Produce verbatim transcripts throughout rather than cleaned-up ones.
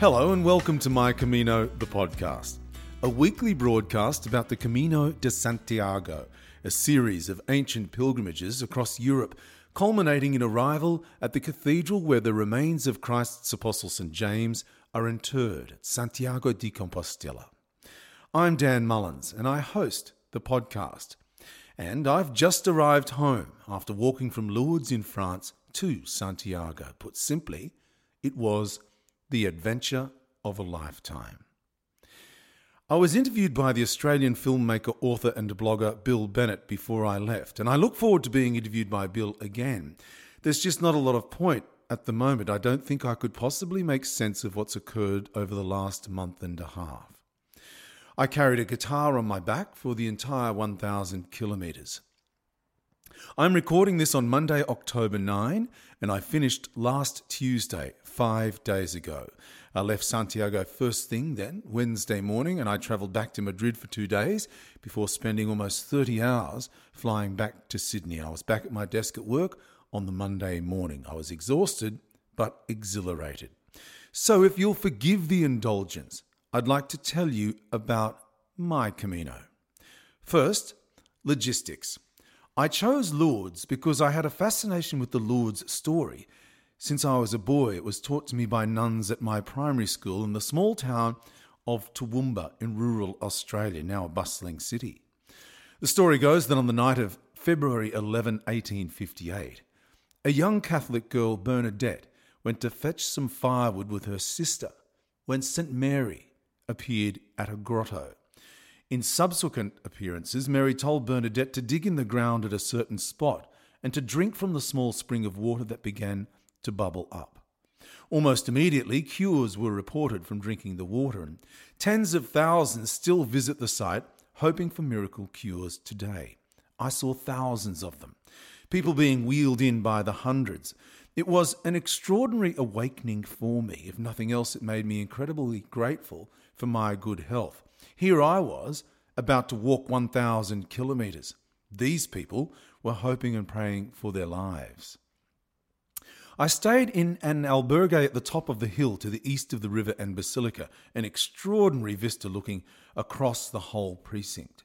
Hello and welcome to My Camino, the podcast, a weekly broadcast about the Camino de Santiago, a series of ancient pilgrimages across Europe, culminating in arrival at the cathedral where the remains of Christ's apostle Saint James are interred at Santiago de Compostela. I'm Dan Mullins and I host the podcast, and I've just arrived home after walking from Lourdes in France to Santiago. Put simply, it was the adventure of a lifetime. I was interviewed by the Australian filmmaker, author and blogger Bill Bennett before I left, and I look forward to being interviewed by Bill again. There's just not a lot of point at the moment. I don't think I could possibly make sense of what's occurred over the last month and a half. I carried a guitar on my back for the entire one thousand kilometres. I'm recording this on Monday, October ninth, and I finished last Tuesday, five days ago. I left Santiago first thing then, Wednesday morning, and I travelled back to Madrid for two days before spending almost thirty hours flying back to Sydney. I was back at my desk at work on the Monday morning. I was exhausted but exhilarated. So if you'll forgive the indulgence, I'd like to tell you about my Camino. First, logistics. I chose Lourdes because I had a fascination with the Lourdes story. Since I was a boy, it was taught to me by nuns at my primary school in the small town of Toowoomba in rural Australia, now a bustling city. The story goes that on the night of February eleventh, eighteen fifty-eight, a young Catholic girl, Bernadette, went to fetch some firewood with her sister when Saint Mary appeared at a grotto. In subsequent appearances, Mary told Bernadette to dig in the ground at a certain spot and to drink from the small spring of water that began to bubble up. Almost immediately, cures were reported from drinking the water, and tens of thousands still visit the site, hoping for miracle cures today. I saw thousands of them, people being wheeled in by the hundreds. It was an extraordinary awakening for me. If nothing else, it made me incredibly grateful for my good health. Here I was, about to walk one thousand kilometres. These people were hoping and praying for their lives. I stayed in an albergue at the top of the hill to the east of the river and basilica, an extraordinary vista looking across the whole precinct.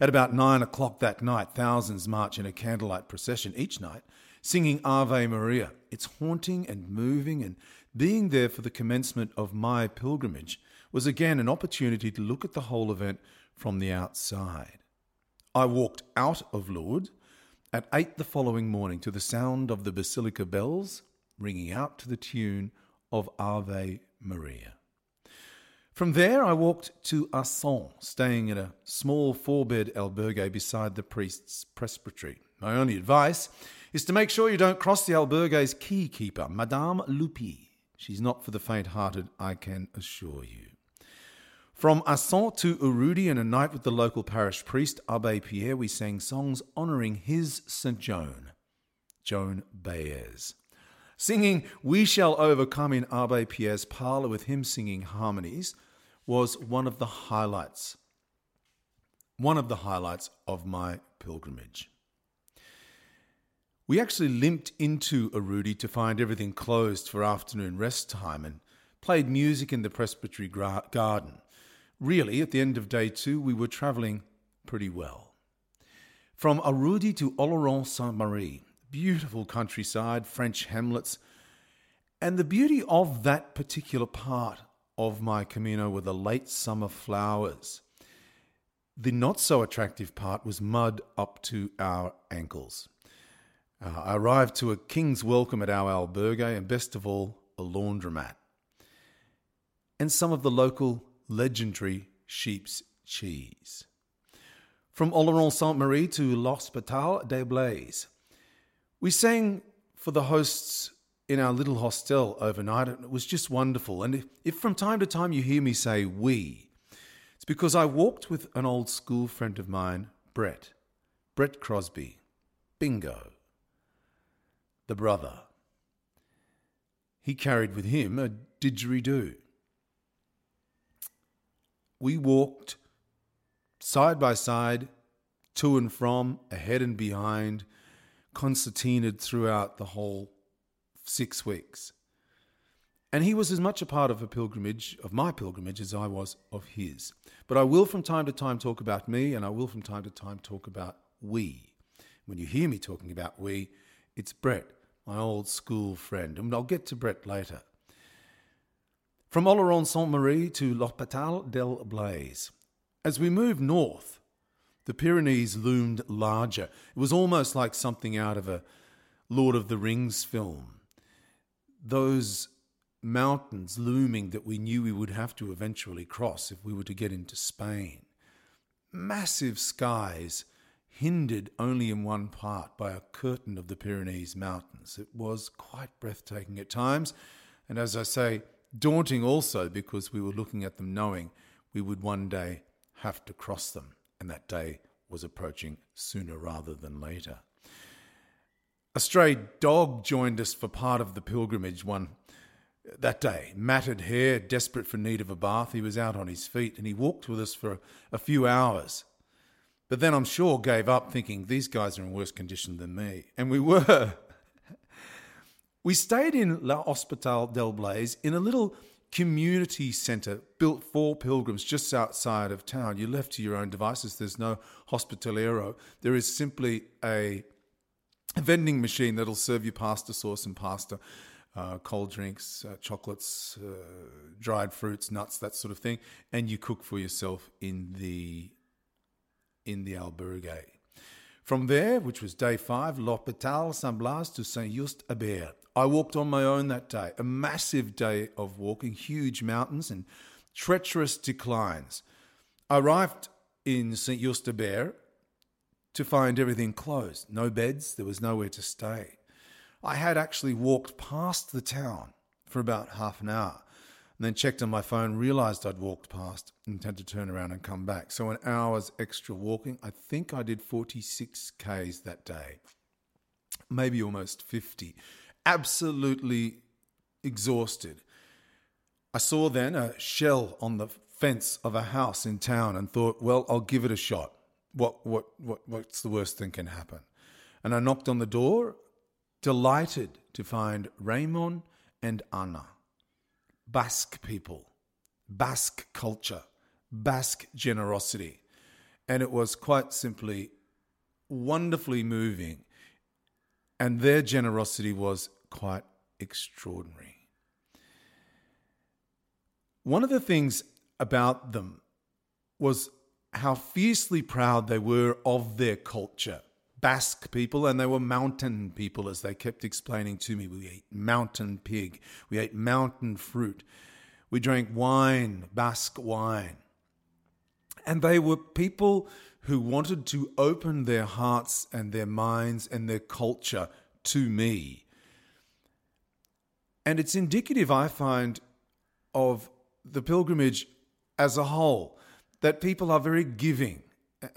At about nine o'clock that night, thousands march in a candlelight procession each night, singing Ave Maria. It's haunting and moving, and being there for the commencement of my pilgrimage was again an opportunity to look at the whole event from the outside. I walked out of Lourdes at eight the following morning to the sound of the basilica bells ringing out to the tune of Ave Maria. From there I walked to Astorga, staying in a small four-bed albergue beside the priest's presbytery. My only advice is to make sure you don't cross the albergue's key keeper, Madame Lupi. She's not for the faint-hearted, I can assure you. From Astorga to Arudy and a night with the local parish priest, Abbé Pierre, we sang songs honouring his Saint Joan, Joan Baez. Singing We Shall Overcome in Abbé Pierre's parlour with him singing harmonies was one of the highlights, one of the highlights of my pilgrimage. We actually limped into Arudy to find everything closed for afternoon rest time and played music in the presbytery gra- garden. Really, at the end of day two, we were travelling pretty well. From Arudy to Oloron Saint Marie, beautiful countryside, French hamlets, and the beauty of that particular part of my Camino were the late summer flowers. The not-so-attractive part was mud up to our ankles. Uh, I arrived to a king's welcome at our albergue and, best of all, a laundromat. And some of the local legendary sheep's cheese. From Oloron Saint Marie to L'Hôpital-Saint-Blaise, we sang for the hosts in our little hostel overnight, and it was just wonderful. And if, if from time to time you hear me say we, it's because I walked with an old school friend of mine, Brett. Brett Crosby. Bingo. The brother. He carried with him a didgeridoo. We walked side by side, to and from, ahead and behind, concertinaed throughout the whole six weeks. and he was as much a part of a pilgrimage, of my pilgrimage, as I was of his. But I will from time to time talk about me, and I will from time to time talk about we. When you hear me talking about we, it's Brett, my old school friend, and I'll get to Brett later. From Oloron Saint Marie to L'Hôpital-Saint-Blaise. As we moved north, the Pyrenees loomed larger. It was almost like something out of a Lord of the Rings film. Those mountains looming that we knew we would have to eventually cross if we were to get into Spain. Massive skies hindered only in one part by a curtain of the Pyrenees Mountains. It was quite breathtaking at times, and as I say, daunting also, because we were looking at them knowing we would one day have to cross them, and that day was approaching sooner rather than later. A stray dog joined us for part of the pilgrimage one that day. Matted hair, desperate for need of a bath, he was out on his feet, and he walked with us for a few hours. But then I'm sure gave up, thinking these guys are in worse condition than me. And we were. We stayed in L'Hôpital-Saint-Blaise in a little community centre built for pilgrims just outside of town. You're left to your own devices. There's no hospitalero. There is simply a vending machine that'll serve you pasta sauce and pasta, uh, cold drinks, uh, chocolates, uh, dried fruits, nuts, that sort of thing. And you cook for yourself in the in the albergue. From there, which was day five, L'Hôpital-Saint-Blaise to Saint-Just-Hébert. I walked on my own that day, a massive day of walking, huge mountains and treacherous declines. I arrived in Saint-Just-Hébert to find everything closed. No beds, there was nowhere to stay. I had actually walked past the town for about half an hour, and then checked on my phone, realised I'd walked past and had to turn around and come back. So an hour's extra walking. I think I did forty-six kays that day, maybe almost fifty. Absolutely exhausted. I saw then a shell on the fence of a house in town and thought, well, I'll give it a shot. What, what, what, what's the worst thing can happen? And I knocked on the door, delighted to find Raymond and Anna. Basque people, Basque culture, Basque generosity. And it was quite simply wonderfully moving. And their generosity was quite extraordinary. One of the things about them was how fiercely proud they were of their culture. Basque people, and they were mountain people, as they kept explaining to me. We ate mountain pig, we ate mountain fruit, we drank wine, Basque wine. And they were people who wanted to open their hearts and their minds and their culture to me. And it's indicative, I find, of the pilgrimage as a whole, that people are very giving.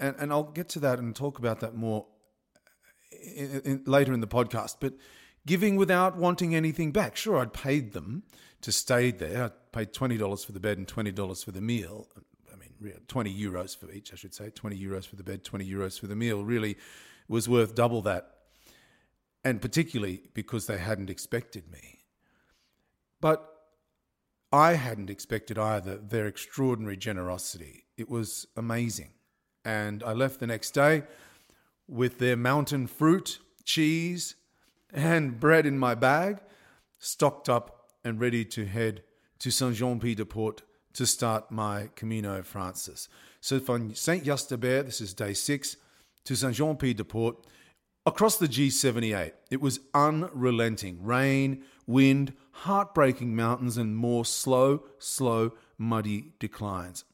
And, and I'll get to that and talk about that more In, in, later in the podcast, but giving without wanting anything back. Sure, I'd paid them to stay there. I paid twenty dollars for the bed and twenty dollars for the meal. I mean, twenty euros for each, I should say. twenty euros for the bed, twenty euros for the meal. Really was worth double that, and particularly because they hadn't expected me. But I hadn't expected either their extraordinary generosity. It was amazing. And I left the next day with their mountain fruit, cheese, and bread in my bag, stocked up and ready to head to Saint Jean Pied de Port to start my Camino Frances. So from Saint-Just-Hébert, this is day six, to Saint Jean Pied de Port, across the G seventy-eight. It was unrelenting. Rain, wind, heartbreaking mountains, and more slow, slow, muddy declines.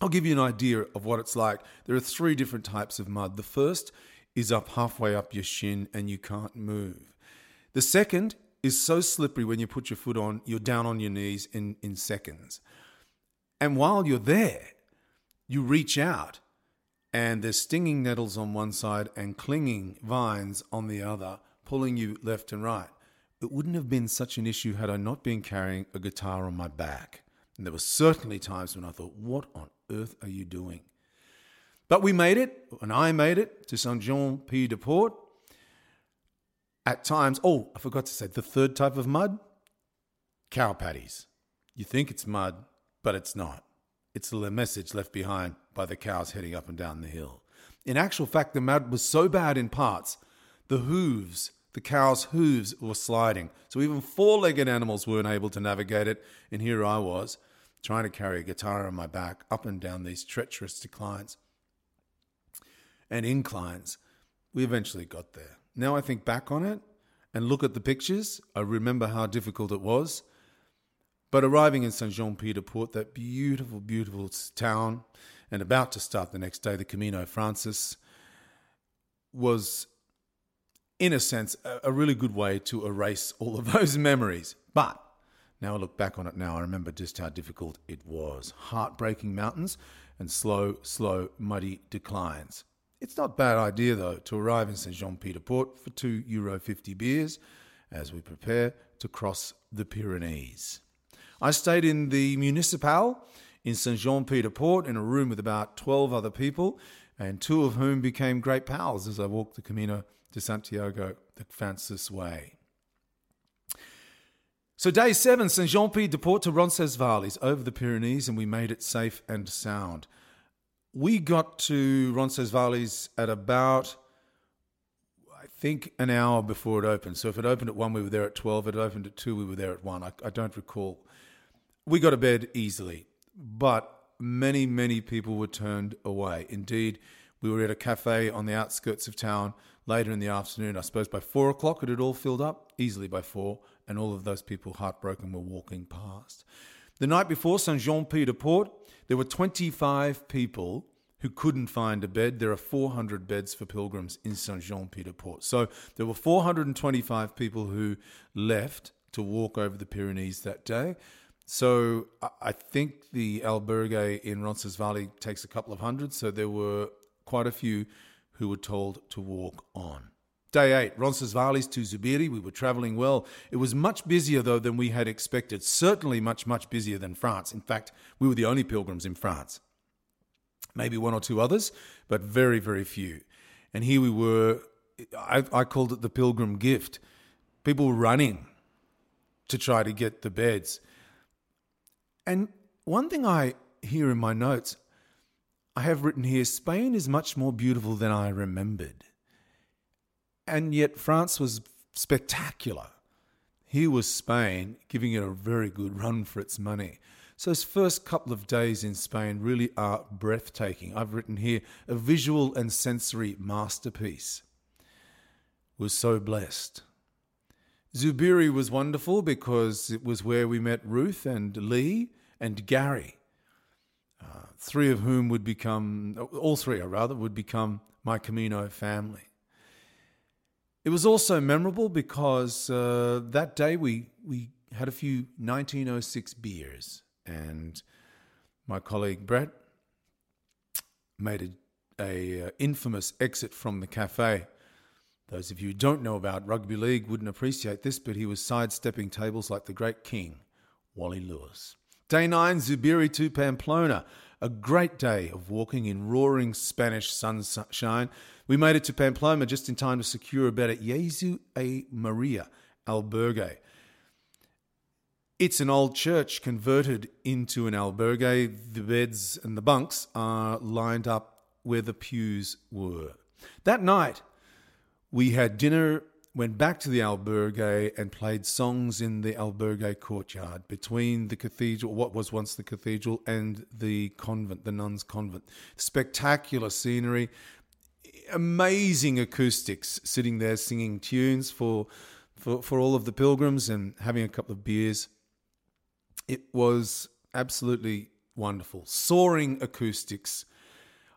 I'll give you an idea of what it's like. There are three different types of mud. The first is up halfway up your shin and you can't move. The second is so slippery when you put your foot on, you're down on your knees in, in seconds. And while you're there, you reach out and there's stinging nettles on one side and clinging vines on the other, pulling you left and right. It wouldn't have been such an issue had I not been carrying a guitar on my back. And there were certainly times when I thought, what on earth are you doing? But we made it, and I made it, to Saint Jean Pied de Port. At times, oh, I forgot to say, the third type of mud, Cow patties. You think it's mud, but it's not. It's the message left behind by the cows heading up and down the hill. In actual fact, the mud was so bad in parts, the hooves, the cows' hooves were sliding. So even four-legged animals weren't able to navigate it. And here I was, trying to carry a guitar on my back up and down these treacherous declines and inclines. We eventually got there. Now I think back on it and look at the pictures. I remember how difficult it was. But arriving in Saint Jean Pied de Port, that beautiful, beautiful town, and about to start the next day, the Camino Frances, was, in a sense, a really good way to erase all of those memories. But now I look back on it now, I remember just how difficult it was. Heartbreaking mountains and slow, slow, muddy declines. It's not a bad idea, though, to arrive in Saint Jean Pied de Port for two euro fifty beers as we prepare to cross the Pyrenees. I stayed in the Municipal in Saint Jean Pied de Port in a room with about twelve other people, and two of whom became great pals as I walked the Camino de Santiago, the Frances Way. So day seven, Saint Jean Pied de Port to Roncesvalles, over the Pyrenees, and we made it safe and sound. We got to Roncesvalles at about, I think, an hour before it opened. So if it opened at one, we were there at twelve. If it opened at two, we were there at one. I, I don't recall. We got to bed easily, but many, many people were turned away. Indeed, we were at a cafe on the outskirts of town later in the afternoon. I suppose by four o'clock it had all filled up, easily by four, and all of those people heartbroken were walking past. The night before, Saint Jean Pied de Port, there were twenty-five people who couldn't find a bed. There are four hundred beds for pilgrims in Saint Jean Pied de Port. So there were four hundred twenty-five people who left to walk over the Pyrenees that day. So I think the albergue in Roncesvalles takes a couple of hundred, so there were quite a few who were told to walk on. Day eight, Roncesvalles to Zubiri. We were travelling well. It was much busier, though, than we had expected, certainly much, much busier than France. In fact, we were the only pilgrims in France, maybe one or two others, but very, very few. And here we were, I, I called it the pilgrim gift, people running to try to get the beds. And one thing I hear in my notes, I have written here, Spain is much more beautiful than I remembered. And yet France was spectacular. Here was Spain giving it a very good run for its money. So his first couple of days in Spain really are breathtaking. I've written here, a visual and sensory masterpiece. Was so blessed. Zubiri was wonderful because it was where we met Ruth and Lee and Gary, uh, three of whom would become, all three or rather, would become my Camino family. It was also memorable because uh, that day we, we had a few nineteen oh six beers, and my colleague Brett made a, a uh, infamous exit from the cafe. Those of you who don't know about rugby league wouldn't appreciate this, but he was sidestepping tables like the great king, Wally Lewis. Day nine, Zubiri to Pamplona. A great day of walking in roaring Spanish sunshine. We made it to Pamplona just in time to secure a bed at Jesu a Maria albergue. It's an old church converted into an albergue. The beds and the bunks are lined up where the pews were. That night, we had dinner, went back to the albergue and played songs in the albergue courtyard between the cathedral, what was once the cathedral, and the convent, the nuns' convent. Spectacular scenery, amazing acoustics, sitting there singing tunes for, for, for all of the pilgrims and having a couple of beers. It was absolutely wonderful. Soaring acoustics.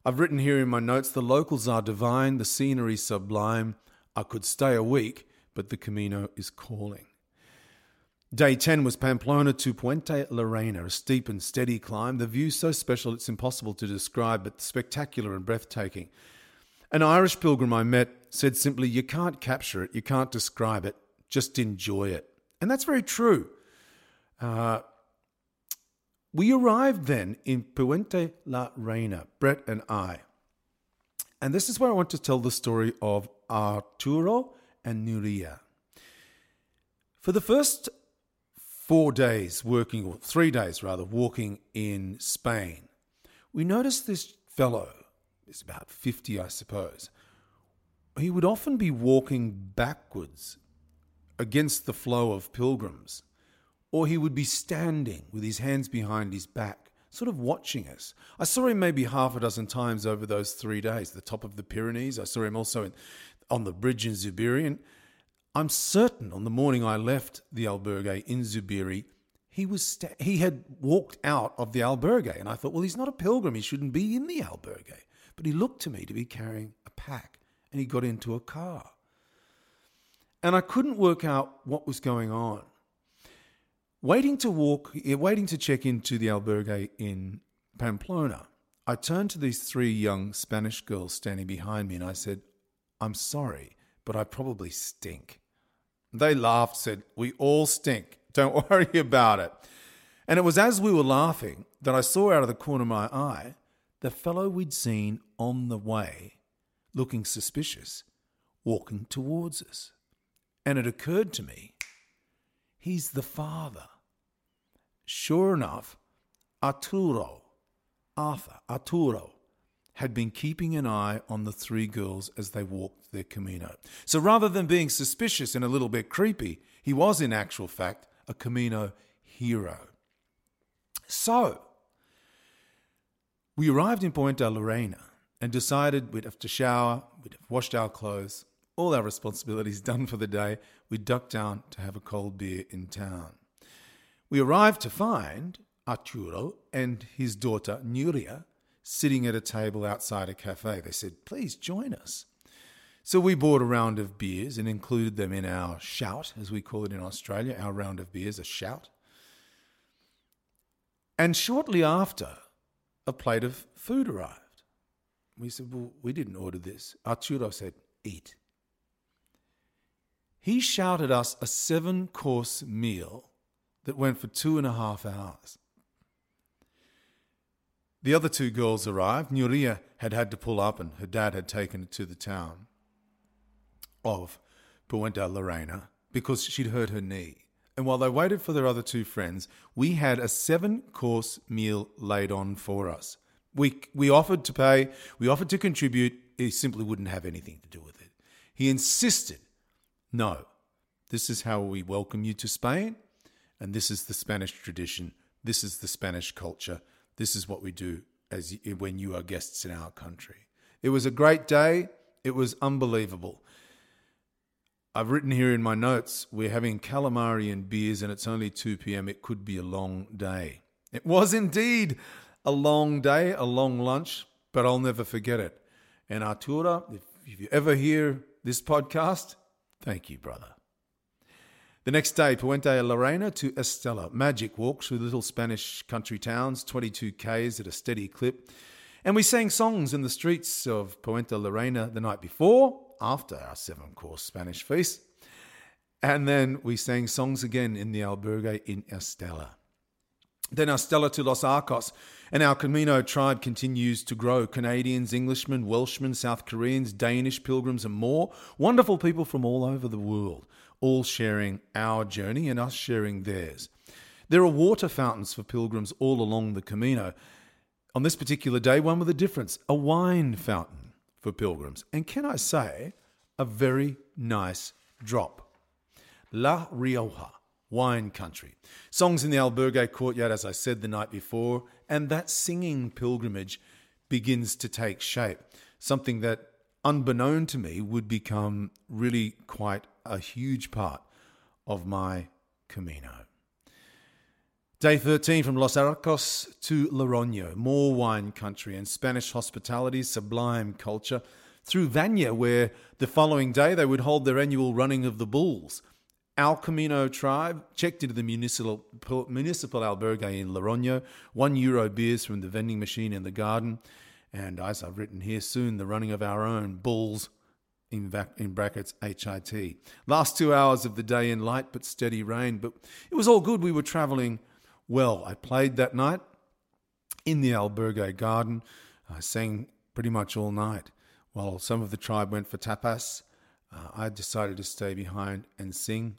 I've written here in my notes, the locals are divine, the scenery sublime. I could stay a week, but the Camino is calling. Day ten was Pamplona to Puente la Reina, a steep and steady climb. The view so special it's impossible to describe, but spectacular and breathtaking. An Irish pilgrim I met said simply, you can't capture it, you can't describe it, just enjoy it. And that's very true. Uh, we arrived then in Puente la Reina, Brett and I. And this is where I want to tell the story of Arturo and Nuria. For the first four days working, or three days rather, walking in Spain, we noticed this fellow, he's about fifty, I suppose, he would often be walking backwards against the flow of pilgrims, or he would be standing with his hands behind his back, sort of watching us. I saw him maybe half a dozen times over those three days, the top of the Pyrenees. I saw him also in, on the bridge in Zubiri. And I'm certain on the morning I left the albergue in Zubiri, he was sta- he had walked out of the albergue. And I thought, well, he's not a pilgrim. He shouldn't be in the albergue. But he looked to me to be carrying a pack, and he got into a car. And I couldn't work out what was going on. Waiting to walk, waiting to check into the albergue in Pamplona, I turned to these three young Spanish girls standing behind me and I said, "I'm sorry, but I probably stink." They laughed, said, "We all stink. Don't worry about it." And it was as we were laughing that I saw out of the corner of my eye the fellow we'd seen on the way, looking suspicious, walking towards us. And it occurred to me, he's the father. Sure enough, Arturo, Arthur, Arturo, had been keeping an eye on the three girls as they walked their Camino. So rather than being suspicious and a little bit creepy, he was in actual fact a Camino hero. So we arrived in Puente la Reina and decided we'd have to shower, we'd have washed our clothes, all our responsibilities done for the day, we ducked down to have a cold beer in town. We arrived to find Arturo and his daughter, Nuria, sitting at a table outside a cafe. They said, "Please join us." So we bought a round of beers and included them in our shout, as we call it in Australia, our round of beers, a shout. And shortly after, a plate of food arrived. We said, "Well, we didn't order this." Arturo said, "Eat." He shouted us a seven-course meal that went for two and a half hours. The other two girls arrived. Nuria had had to pull up and her dad had taken her to the town of Puente la Reina because she'd hurt her knee. And while they waited for their other two friends, we had a seven-course meal laid on for us. We, we offered to pay, we offered to contribute. He simply wouldn't have anything to do with it. He insisted, "No, this is how we welcome you to Spain, and this is the Spanish tradition, this is the Spanish culture, this is what we do as when you are guests in our country." It was a great day, it was unbelievable. I've written here in my notes, we're having calamari and beers and it's only two p.m, it could be a long day. It was indeed a long day, a long lunch, but I'll never forget it. And Artura, if, if you ever hear this podcast, thank you, brother. The next day, Puente la Reina to Estella. Magic walk through little Spanish country towns, twenty-two kays at a steady clip. And we sang songs in the streets of Puente la Reina the night before, after our seven-course Spanish feast. And then we sang songs again in the albergue in Estella. Then Estella to Los Arcos, and our Camino tribe continues to grow. Canadians, Englishmen, Welshmen, South Koreans, Danish pilgrims and more. Wonderful people from all over the world, all sharing our journey and us sharing theirs. There are water fountains for pilgrims all along the Camino. On this particular day, one with a difference, a wine fountain for pilgrims. And can I say, a very nice drop. La Rioja. Wine country. Songs in the albergue courtyard, as I said the night before, and that singing pilgrimage begins to take shape. Something that, unbeknown to me, would become really quite a huge part of my Camino. Day thirteen from Los Arcos to Logroño, more wine country and Spanish hospitality, sublime culture, through Vanya, where the following day they would hold their annual running of the bulls. Our Camino tribe checked into the municipal municipal albergue in Logroño, one euro beers from the vending machine in the garden, and as I've written here, soon the running of our own bulls, in, vac- in brackets, H I T. Last two hours of the day in light but steady rain, but it was all good. We were travelling well. I played that night in the albergue garden. I sang pretty much all night, while some of the tribe went for tapas. Uh, I decided to stay behind and sing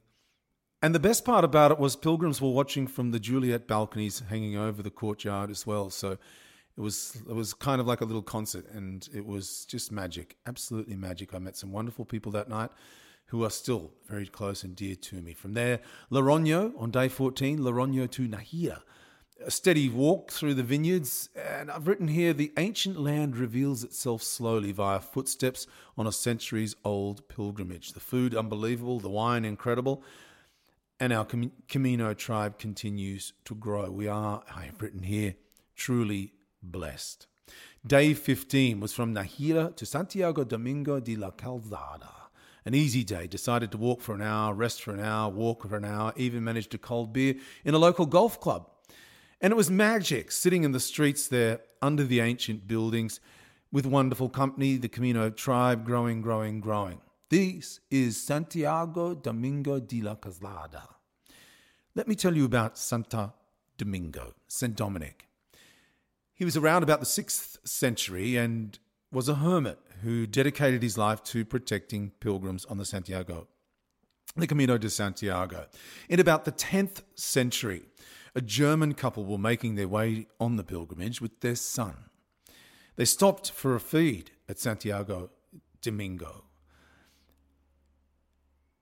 And the best part about it was pilgrims were watching from the Juliet balconies hanging over the courtyard as well. So it was it was kind of like a little concert, and it was just magic, absolutely magic. I met some wonderful people that night who are still very close and dear to me. From there, Logroño on day fourteen, Logroño to Nahia, a steady walk through the vineyards. And I've written here, the ancient land reveals itself slowly via footsteps on a centuries-old pilgrimage. The food unbelievable, the wine incredible, and our Cam- Camino tribe continues to grow. We are, I have written here, truly blessed. Day fifteen was from Nahira to Santiago Domingo de la Calzada. An easy day, decided to walk for an hour, rest for an hour, walk for an hour, even managed a cold beer in a local golf club. And it was magic, sitting in the streets there under the ancient buildings with wonderful company, the Camino tribe growing, growing, growing. This is Santiago Domingo de la Calzada. Let me tell you about Santo Domingo, Saint Dominic. He was around about the sixth century and was a hermit who dedicated his life to protecting pilgrims on the Santiago, the Camino de Santiago. In about the tenth century, a German couple were making their way on the pilgrimage with their son. They stopped for a feed at Santiago Domingo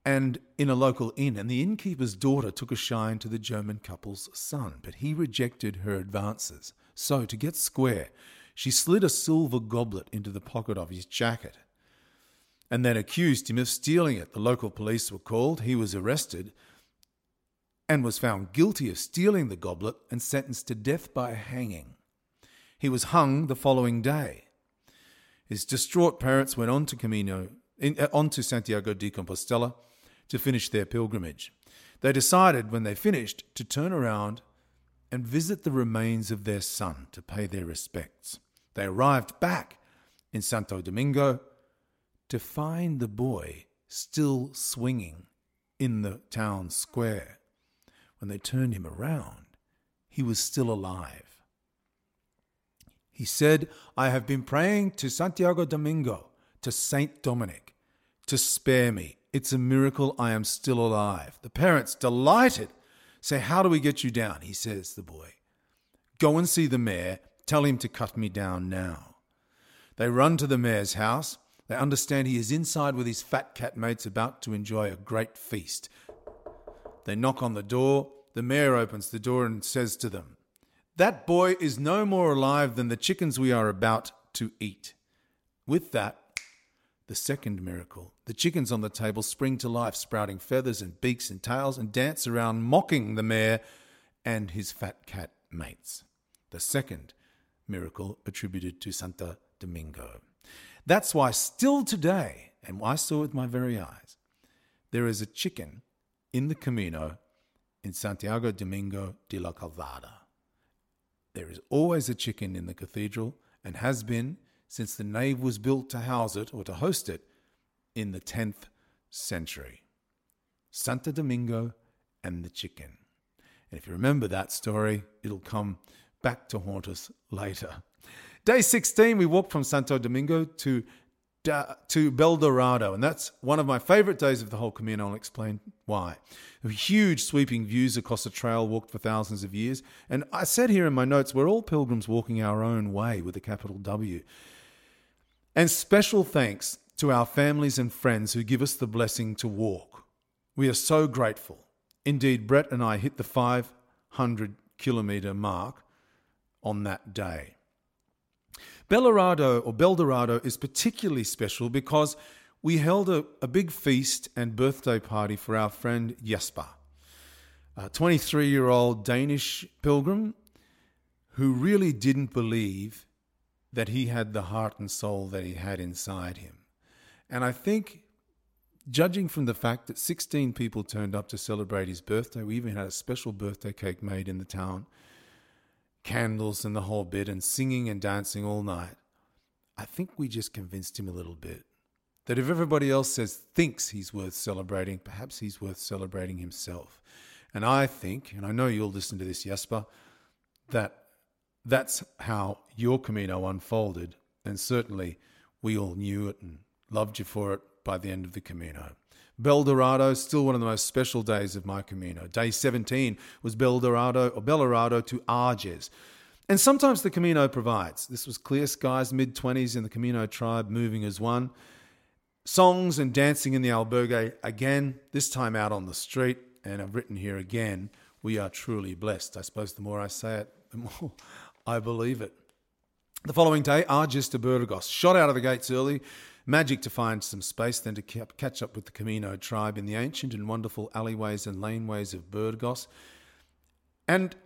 and in a local inn, and the innkeeper's daughter took a shine to the German couple's son, but he rejected her advances. So, to get square, she slid a silver goblet into the pocket of his jacket and then accused him of stealing it. The local police were called, he was arrested, and was found guilty of stealing the goblet and sentenced to death by hanging. He was hung the following day. His distraught parents went on to Camino, in, uh, on to Santiago de Compostela to finish their pilgrimage. They decided when they finished to turn around and visit the remains of their son to pay their respects. They arrived back in Santo Domingo to find the boy still swinging in the town square. When they turned him around, he was still alive. He said, "I have been praying to Santiago Domingo, to Saint Dominic, to spare me. It's a miracle I am still alive." The parents, delighted, say, "How do we get you down?" He says, the boy, "Go and see the mayor. Tell him to cut me down now." They run to the mayor's house. They understand he is inside with his fat cat mates about to enjoy a great feast. They knock on the door. The mayor opens the door and says to them, "That boy is no more alive than the chickens we are about to eat." With that, the second miracle, the chickens on the table spring to life, sprouting feathers and beaks and tails, and dance around, mocking the mayor and his fat cat mates. The second miracle attributed to Santo Domingo. That's why still today, and I saw with my very eyes, there is a chicken in the Camino in Santiago Domingo de la Calzada. There is always a chicken in the cathedral, and has been since the nave was built to house it, or to host it, in the tenth century. Santo Domingo and the chicken. And if you remember that story, it'll come back to haunt us later. Day sixteen, we walked from Santo Domingo to da, to Belorado, and that's one of my favourite days of the whole Camino. I'll explain why. Huge sweeping views across a trail walked for thousands of years, and I said here in my notes, we're all pilgrims walking our own way with a capital W. And special thanks to our families and friends who give us the blessing to walk. We are so grateful. Indeed, Brett and I hit the five hundred kilometre mark on that day. Belorado or Belorado is particularly special because we held a, a big feast and birthday party for our friend Jesper, a twenty-three-year-old Danish pilgrim who really didn't believe that he had the heart and soul that he had inside him. And I think, judging from the fact that sixteen people turned up to celebrate his birthday, we even had a special birthday cake made in the town, candles and the whole bit, and singing and dancing all night, I think we just convinced him a little bit that if everybody else says thinks he's worth celebrating, perhaps he's worth celebrating himself. And I think, and I know you'll listen to this, Jesper, that that's how your Camino unfolded, and certainly we all knew it and loved you for it by the end of the Camino. Belorado, still one of the most special days of my Camino. Day seventeen was Belorado or Belorado to Arges. And sometimes the Camino provides. This was clear skies, mid-twenties in the Camino tribe, moving as one. Songs and dancing in the albergue again, this time out on the street. And I've written here again, we are truly blessed. I suppose the more I say it, the more I believe it. The following day, Arges to Burgos, shot out of the gates early. Magic to find some space, then to catch up with the Camino tribe in the ancient and wonderful alleyways and laneways of Burgos. And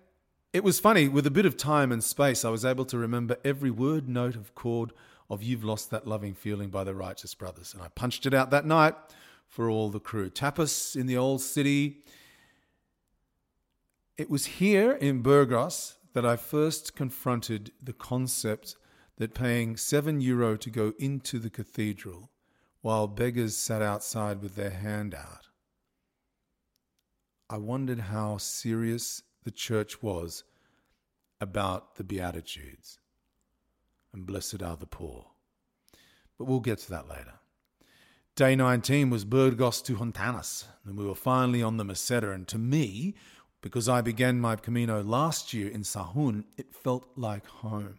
it was funny, with a bit of time and space, I was able to remember every word, note of chord of You've Lost That Loving Feeling by the Righteous Brothers. And I punched it out that night for all the crew. Tapas in the old city. It was here in Burgos that I first confronted the concept that paying seven euro to go into the cathedral while beggars sat outside with their hand out. I wondered how serious the church was about the Beatitudes. And blessed are the poor. But we'll get to that later. Day nineteen was Burgos to Hontanas, and we were finally on the meseta, and to me, because I began my Camino last year in Sahun, it felt like home.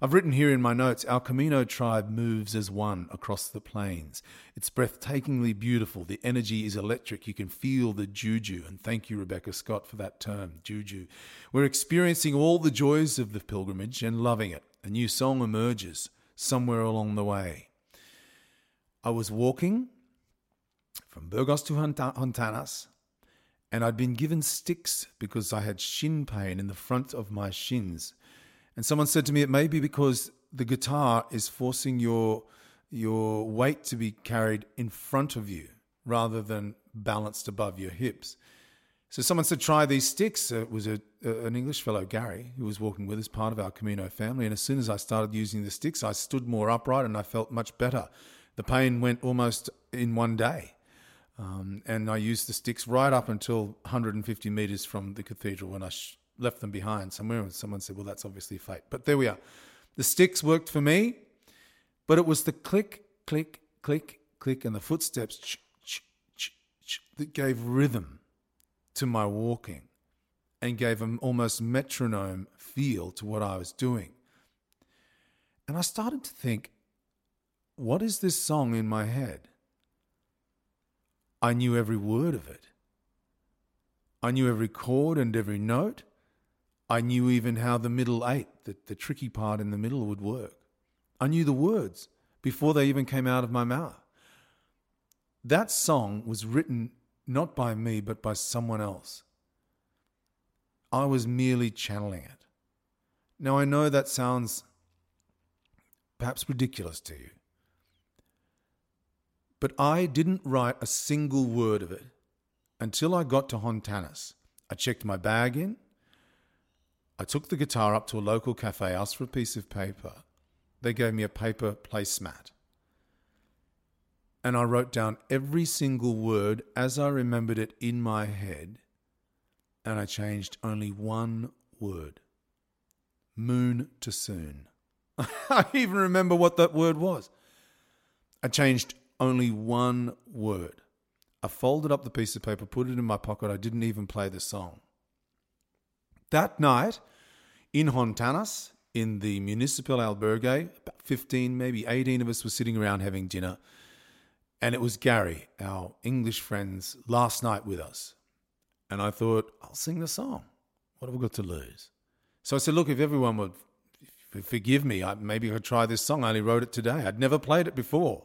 I've written here in my notes, our Camino tribe moves as one across the plains. It's breathtakingly beautiful. The energy is electric. You can feel the juju. And thank you, Rebecca Scott, for that term, juju. We're experiencing all the joys of the pilgrimage and loving it. A new song emerges somewhere along the way. I was walking from Burgos to Hontanas, and I'd been given sticks because I had shin pain in the front of my shins. And someone said to me, it may be because the guitar is forcing your your weight to be carried in front of you rather than balanced above your hips. So someone said, try these sticks. It was a, an English fellow, Gary, who was walking with us, part of our Camino family. And as soon as I started using the sticks, I stood more upright and I felt much better. The pain went almost in one day. Um, and I used the sticks right up until one hundred fifty metres from the cathedral when I sh- left them behind somewhere. And someone said, well, that's obviously fate. But there we are. The sticks worked for me, but it was the click, click, click, click, and the footsteps ch- ch- ch- ch- that gave rhythm to my walking and gave an almost metronome feel to what I was doing. And I started to think, what is this song in my head? I knew every word of it. I knew every chord and every note. I knew even how the middle eight, the, the tricky part in the middle, would work. I knew the words before they even came out of my mouth. That song was written not by me but by someone else. I was merely channeling it. Now I know that sounds perhaps ridiculous to you. But I didn't write a single word of it until I got to Hontanas. I checked my bag in. I took the guitar up to a local cafe, asked for a piece of paper. They gave me a paper placemat. And I wrote down every single word as I remembered it in my head. And I changed only one word. Moon to soon. I even remember what that word was. I changed only one word. I folded up the piece of paper, put it in my pocket. I didn't even play the song. That night in Hontanas, in the municipal albergue, about fifteen, maybe eighteen of us were sitting around having dinner. And it was Gary, our English friend's last night with us. And I thought, I'll sing the song. What have we got to lose? So I said, look, if everyone would forgive me, I, maybe I could try this song. I only wrote it today. I'd never played it before.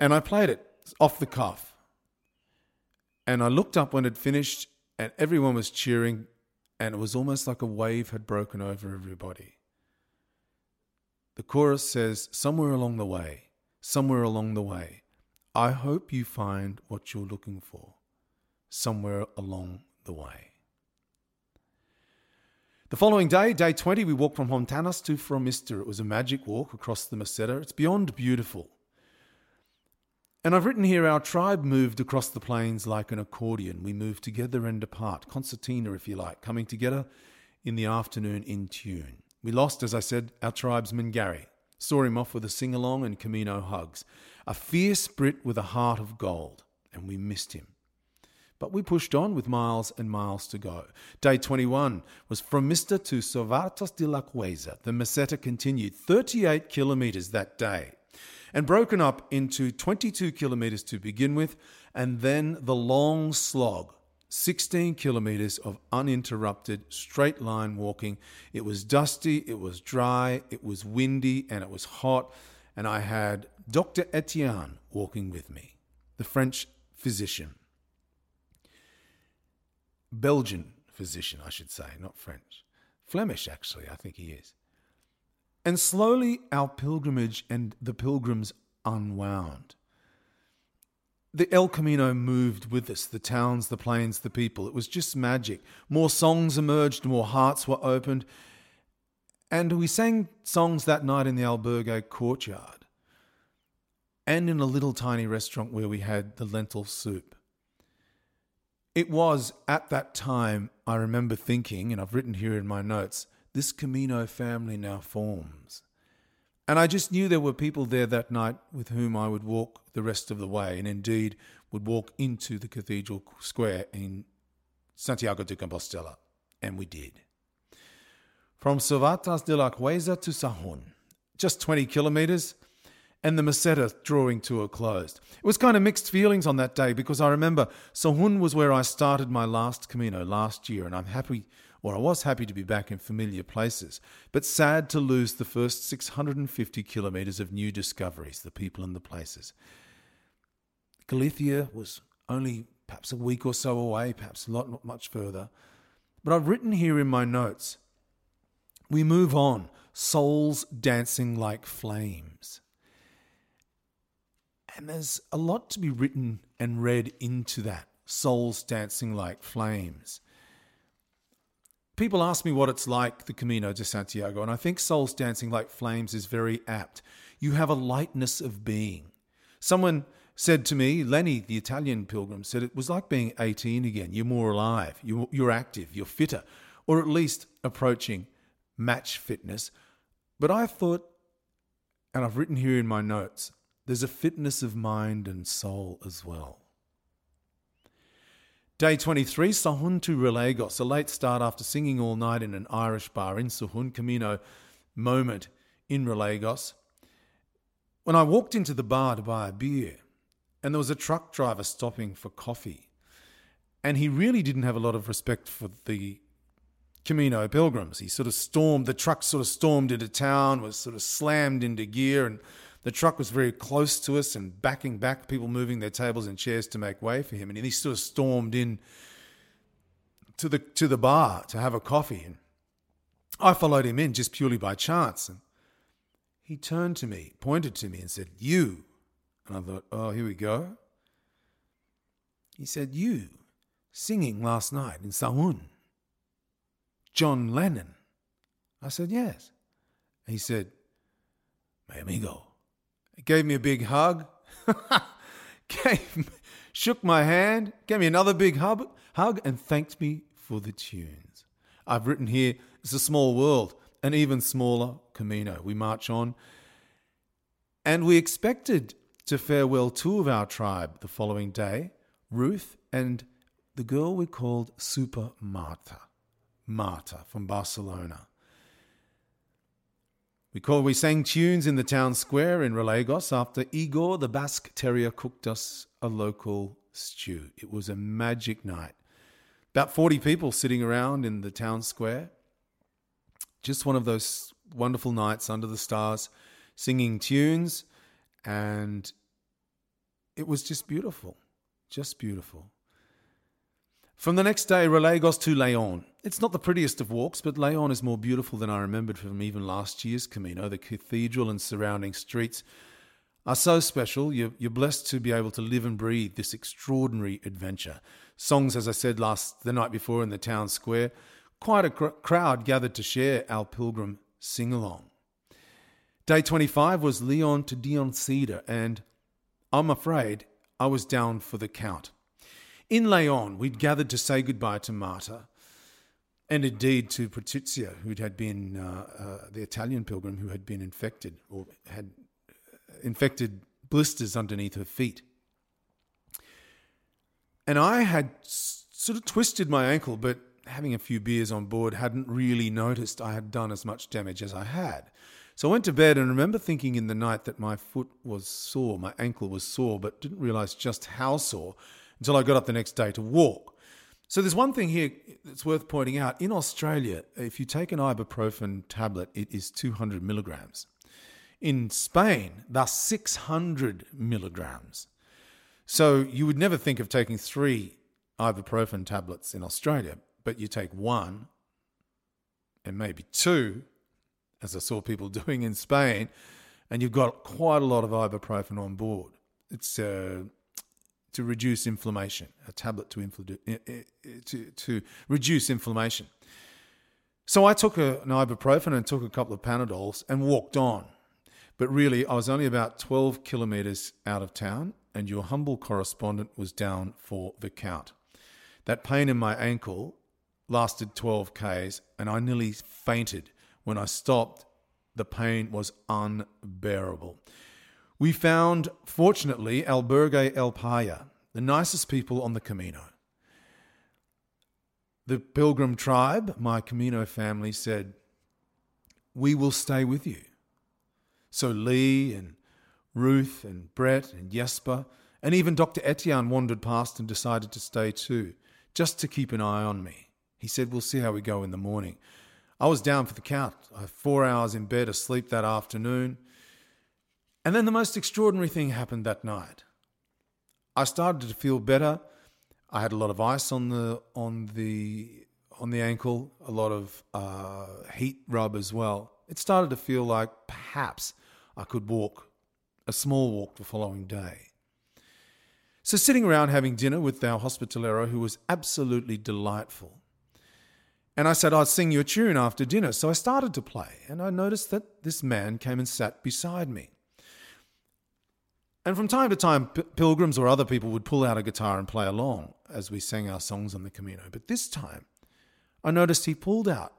And I played it off the cuff. And I looked up when it finished and everyone was cheering and it was almost like a wave had broken over everybody. The chorus says, somewhere along the way, somewhere along the way, I hope you find what you're looking for. Somewhere along the way. The following day, day twenty, we walked from Hontanas to Fromister. It was a magic walk across the meseta. It's beyond beautiful. And I've written here, our tribe moved across the plains like an accordion. We moved together and apart, concertina if you like, coming together in the afternoon in tune. We lost, as I said, our tribesman Gary, saw him off with a sing-along and Camino hugs, a fierce sprint with a heart of gold, and we missed him. But we pushed on with miles and miles to go. Day twenty-one was from Mister to Sovartos de la Cueza. The meseta continued thirty-eight kilometres that day and broken up into twenty-two kilometres to begin with, and then the long slog, sixteen kilometres of uninterrupted straight line walking. It was dusty, it was dry, it was windy, and it was hot, and I had Doctor Etienne walking with me, the French physician. Belgian physician, I should say, not French. Flemish, actually, I think he is. And slowly our pilgrimage and the pilgrims unwound. The El Camino moved with us, the towns, the plains, the people. It was just magic. More songs emerged, more hearts were opened. And we sang songs that night in the albergue courtyard and in a little tiny restaurant where we had the lentil soup. It was at that time, I remember thinking, and I've written here in my notes, this Camino family now forms. And I just knew there were people there that night with whom I would walk the rest of the way, and indeed would walk into the cathedral square in Santiago de Compostela. And we did. From Sovartas de la Cueza to Sahun, just twenty kilometres, and the meseta drawing to a close. It was kind of mixed feelings on that day because I remember Sahun was where I started my last Camino last year, and I'm happy, or I was happy to be back in familiar places, but sad to lose the first six hundred fifty kilometres of new discoveries, the people and the places. Galicia was only perhaps a week or so away, perhaps not, not much further. But I've written here in my notes, we move on, souls dancing like flames. And there's a lot to be written and read into that, souls dancing like flames. People ask me what it's like, the Camino de Santiago, and I think souls dancing like flames is very apt. You have a lightness of being. Someone said to me, Lenny, the Italian pilgrim, said it was like being eighteen again. You're more alive, you're active, you're fitter, or at least approaching match fitness. But I thought, and I've written here in my notes, there's a fitness of mind and soul as well. Day twenty-three, Sahun to Reliegos, a late start after singing all night in an Irish bar in Sahun, Camino moment in Reliegos. When I walked into the bar to buy a beer, and there was a truck driver stopping for coffee, and he really didn't have a lot of respect for the Camino pilgrims. He sort of stormed, the truck sort of stormed into town, was sort of slammed into gear, and the truck was very close to us and backing back, people moving their tables and chairs to make way for him. And he sort of stormed in to the to the bar to have a coffee. And I followed him in just purely by chance. And he turned to me, pointed to me and said, "You." And I thought, oh, here we go. He said, "You, singing last night in Sahun. John Lennon." I said, "Yes." And he said, "Mi amigo." Gave me a big hug, gave me, shook my hand, gave me another big hug, hug, and thanked me for the tunes. I've written here, it's a small world, an even smaller Camino. We march on, and we expected to farewell two of our tribe the following day, Ruth and the girl we called Super Marta, Marta from Barcelona. We called, we sang tunes in the town square in Reliegos after Igor, the Basque terrier, cooked us a local stew. It was a magic night. About forty people sitting around in the town square. Just one of those wonderful nights under the stars, singing tunes, and it was just beautiful, just beautiful. From the next day, Reliegos to León. It's not the prettiest of walks, but León is more beautiful than I remembered from even last year's Camino. The cathedral and surrounding streets are so special. You're, you're blessed to be able to live and breathe this extraordinary adventure. Songs, as I said last the night before in the town square. Quite a cr- crowd gathered to share our pilgrim sing-along. Day twenty-five was León to Dioncida, and I'm afraid I was down for the count. In León, we'd gathered to say goodbye to Marta, and indeed to Patrizia, who had been uh, uh, the Italian pilgrim who had been infected or had infected blisters underneath her feet. And I had s- sort of twisted my ankle, but having a few beers on board, hadn't really noticed I had done as much damage as I had. So I went to bed and remember thinking in the night that my foot was sore, my ankle was sore, but didn't realize just how sore until I got up the next day to walk. So there's one thing here that's worth pointing out. In Australia, if you take an ibuprofen tablet, it is two hundred milligrams. In Spain, that's six hundred milligrams. So you would never think of taking three ibuprofen tablets in Australia, but you take one and maybe two, as I saw people doing in Spain, and you've got quite a lot of ibuprofen on board. It's uh, to reduce inflammation, a tablet to, infl- to, to reduce inflammation. So I took a, an ibuprofen and took a couple of Panadols and walked on. But really, I was only about twelve kilometres out of town, and your humble correspondent was down for the count. That pain in my ankle lasted twelve kays, and I nearly fainted. When I stopped, the pain was unbearable. We found, fortunately, Albergue El Paya, the nicest people on the Camino. The pilgrim tribe, my Camino family, said, "We will stay with you." So Lee and Ruth and Brett and Jesper and even Doctor Etienne wandered past and decided to stay too, just to keep an eye on me. He said, "We'll see how we go in the morning." I was down for the count. I had four hours in bed asleep that afternoon. And then the most extraordinary thing happened that night. I started to feel better. I had a lot of ice on the on the on the ankle, a lot of uh, heat rub as well. It started to feel like perhaps I could walk a small walk the following day. So sitting around having dinner with our hospitalero, who was absolutely delightful. And I said, "I'll sing you a tune after dinner." So I started to play, and I noticed that this man came and sat beside me. And from time to time, p- pilgrims or other people would pull out a guitar and play along as we sang our songs on the Camino. But this time, I noticed he pulled out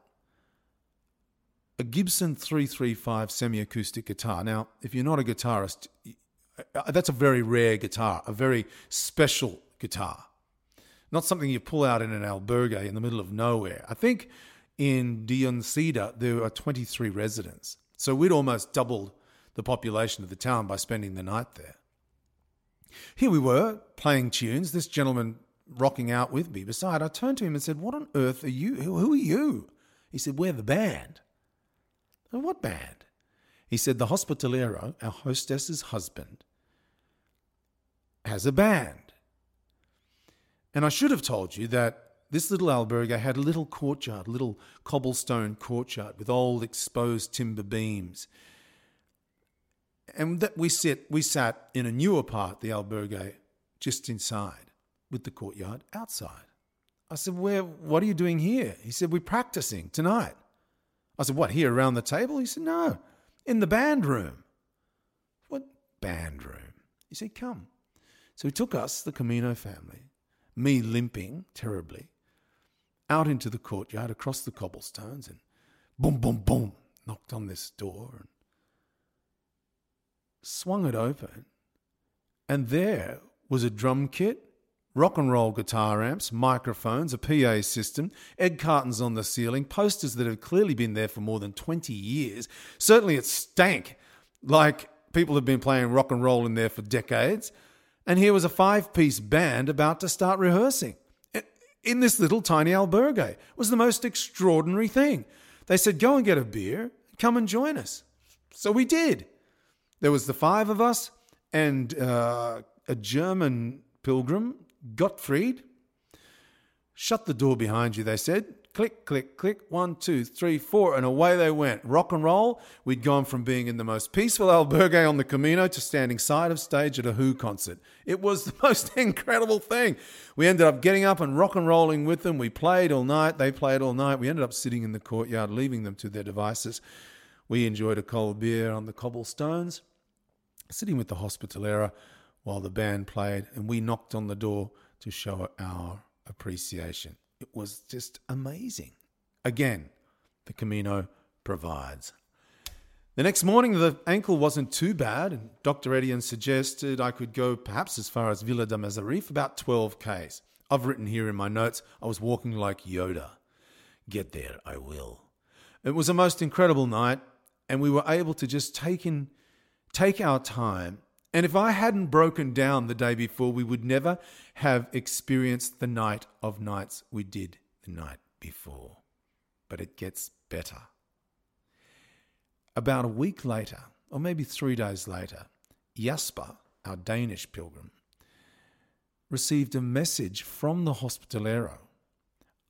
a Gibson three thirty-five semi-acoustic guitar. Now, if you're not a guitarist, that's a very rare guitar, a very special guitar. Not something you pull out in an albergue in the middle of nowhere. I think in Dioncida there are twenty-three residents. So we'd almost doubled the population of the town by spending the night there. Here we were, playing tunes, this gentleman rocking out with me beside. I turned to him and said, "What on earth are you? Who are you?" He said, "We're the band." "And what band?" He said, "The hospitalero, our hostess's husband, has a band." And I should have told you that this little albergue had a little courtyard, a little cobblestone courtyard with old exposed timber beams. And that we sit, we sat in a newer part, the albergue, just inside, with the courtyard outside. I said, "Where? What are you doing here?" He said, "We're practicing tonight." I said, "What, here around the table?" He said, "No, in the band room." "What band room?" He said, "Come." So he took us, the Camino family, me limping terribly, out into the courtyard across the cobblestones and boom, boom, boom, knocked on this door and swung it open. And there was a drum kit, rock and roll guitar amps, microphones, a P A system, egg cartons on the ceiling, posters that have clearly been there for more than twenty years. Certainly it stank like people have been playing rock and roll in there for decades. And here was a five-piece band about to start rehearsing in this little tiny albergue. It was the most extraordinary thing. They said, "Go and get a beer, come and join us." So we did. There was the five of us and uh, a German pilgrim, Gottfried. "Shut the door behind you," they said. Click, click, click, one, two, three, four, and away they went. Rock and roll. We'd gone from being in the most peaceful albergue on the Camino to standing side of stage at a Who concert. It was the most incredible thing. We ended up getting up and rock and rolling with them. We played all night. They played all night. We ended up sitting in the courtyard, leaving them to their devices. We enjoyed a cold beer on the cobblestones, sitting with the hospitalera while the band played, and we knocked on the door to show our appreciation. It was just amazing. Again, the Camino provides. The next morning, the ankle wasn't too bad, and Doctor Etienne suggested I could go perhaps as far as Villa de Mazarif, about twelve kays. I've written here in my notes, I was walking like Yoda. Get there, I will. It was a most incredible night, and we were able to just take in, take our time. And if I hadn't broken down the day before, we would never have experienced the night of nights we did the night before. But it gets better. About a week later, or maybe three days later, Jesper, our Danish pilgrim, received a message from the hospitalero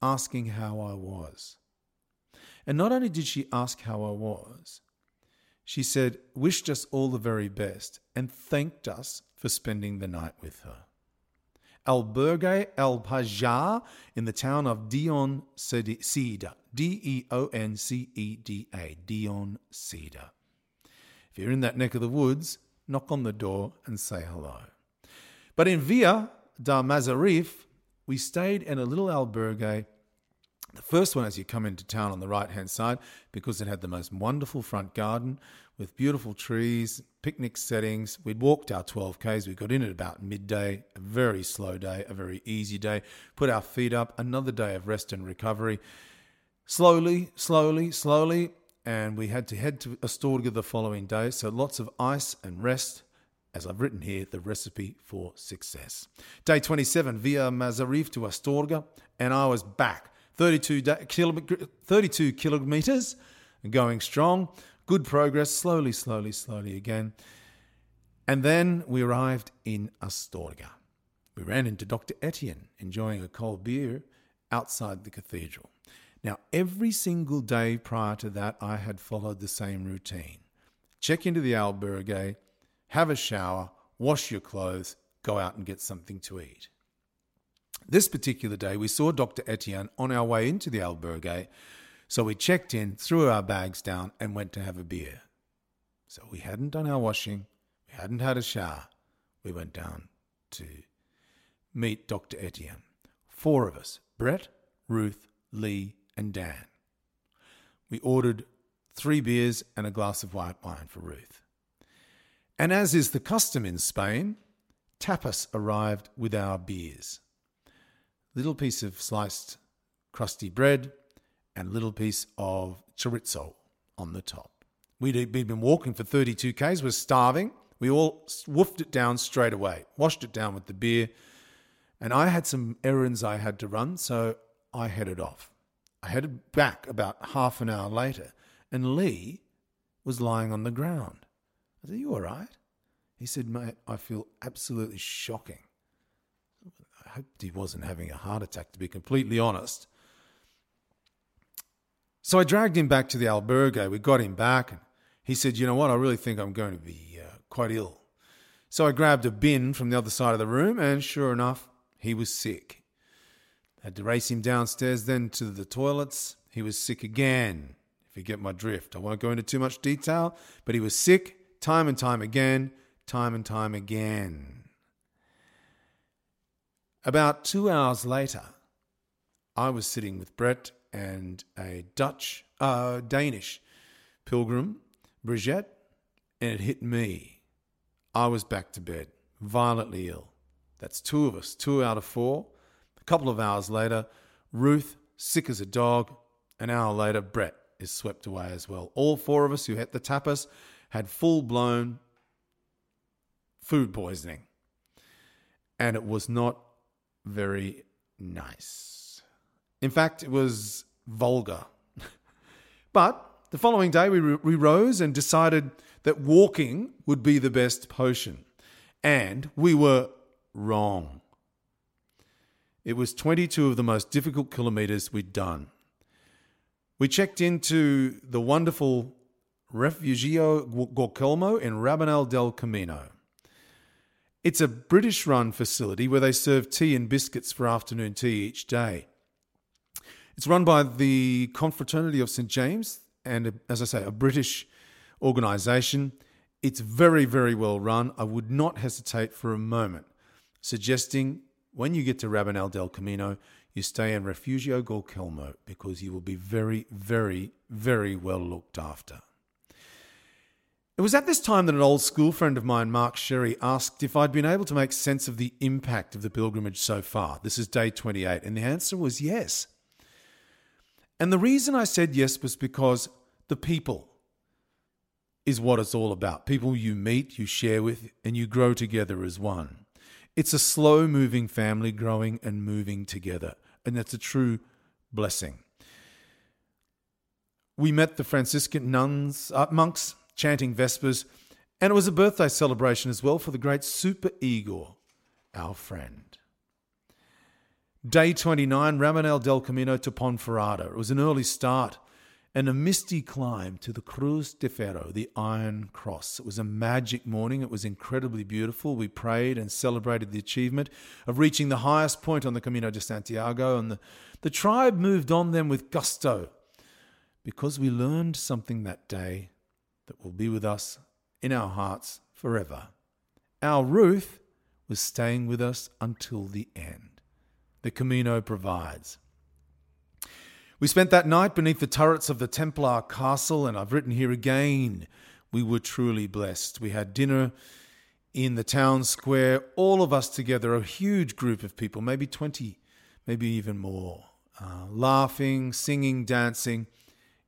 asking how I was. And not only did she ask how I was, she said, wished us all the very best and thanked us for spending the night with her. Albergue El Pajar in the town of Dionceda, D E O N C E D A, Dionceda. If you're in that neck of the woods, knock on the door and say hello. But in Villa de Mazarif, we stayed in a little albergue. The first one as you come into town on the right-hand side, because it had the most wonderful front garden with beautiful trees, picnic settings. We'd walked our twelve kays. We got in at about midday, a very slow day, a very easy day. Put our feet up, another day of rest and recovery. Slowly, slowly, slowly, and we had to head to Astorga the following day. So lots of ice and rest. As I've written here, the recipe for success. Day twenty-seven, Villa Mazarif to Astorga, and I was back. thirty-two kilometers, going strong, good progress, slowly, slowly, slowly again. And then we arrived in Astorga. We ran into Doctor Etienne, enjoying a cold beer outside the cathedral. Now, every single day prior to that, I had followed the same routine. Check into the albergue, have a shower, wash your clothes, go out and get something to eat. This particular day, we saw Doctor Etienne on our way into the albergue, so we checked in, threw our bags down, and went to have a beer. So we hadn't done our washing, we hadn't had a shower. We went down to meet Doctor Etienne. Four of us, Brett, Ruth, Lee, and Dan. We ordered three beers and a glass of white wine for Ruth. And as is the custom in Spain, tapas arrived with our beers. Little piece of sliced crusty bread and little piece of chorizo on the top. We'd been walking for thirty-two kays, we're starving. We all woofed it down straight away, washed it down with the beer. And I had some errands I had to run, so I headed off. I headed back about half an hour later, and Lee was lying on the ground. I said, "You all right?" He said, "Mate, I feel absolutely shocking." I hoped he wasn't having a heart attack, to be completely honest. So I dragged him back to the albergue. We got him back, and he said, "You know what, I really think I'm going to be uh, quite ill." So I grabbed a bin from the other side of the room, and sure enough, he was sick. Had to race him downstairs, then to the toilets. He was sick again, if you get my drift. I won't go into too much detail, but he was sick time and time again, time and time again. About two hours later, I was sitting with Brett and a Dutch, uh, Danish pilgrim, Brigitte, and it hit me. I was back to bed, violently ill. That's two of us, two out of four. A couple of hours later, Ruth, sick as a dog. An hour later, Brett is swept away as well. All four of us who hit the tapas had full-blown food poisoning. And it was not very nice. In fact, it was vulgar. But the following day, we, re- we rose and decided that walking would be the best potion. And we were wrong. It was twenty-two of the most difficult kilometers we'd done. We checked into the wonderful Refugio Gorcolmo in Rabanal del Camino. It's a British-run facility where they serve tea and biscuits for afternoon tea each day. It's run by the Confraternity of Saint James and, as I say, a British organisation. It's very, very well run. I would not hesitate for a moment suggesting when you get to Rabanal del Camino, You stay in Refugio Golkelmo because you will be very, very, very well looked after. It was at this time that an old school friend of mine, Mark Sherry, asked if I'd been able to make sense of the impact of the pilgrimage so far. This is day twenty-eight, and the answer was yes. And the reason I said yes was because the people is what it's all about. People you meet, you share with, and you grow together as one. It's a slow-moving family growing and moving together, and that's a true blessing. We met the Franciscan nuns, uh, monks, chanting Vespers, and it was a birthday celebration as well for the great Super Igor, our friend. Day twenty-nine, Rabanal del Camino to Ponferrada. It was an early start and a misty climb to the Cruz de Ferro, the Iron Cross. It was a magic morning. It was incredibly beautiful. We prayed and celebrated the achievement of reaching the highest point on the Camino de Santiago, and the, the tribe moved on then with gusto because we learned something that day that will be with us in our hearts forever. Our Ruth was staying with us until the end. The Camino provides. We spent that night beneath the turrets of the Templar Castle, and I've written here again, we were truly blessed. We had dinner in the town square, all of us together, a huge group of people, maybe twenty, maybe even more, uh, laughing, singing, dancing.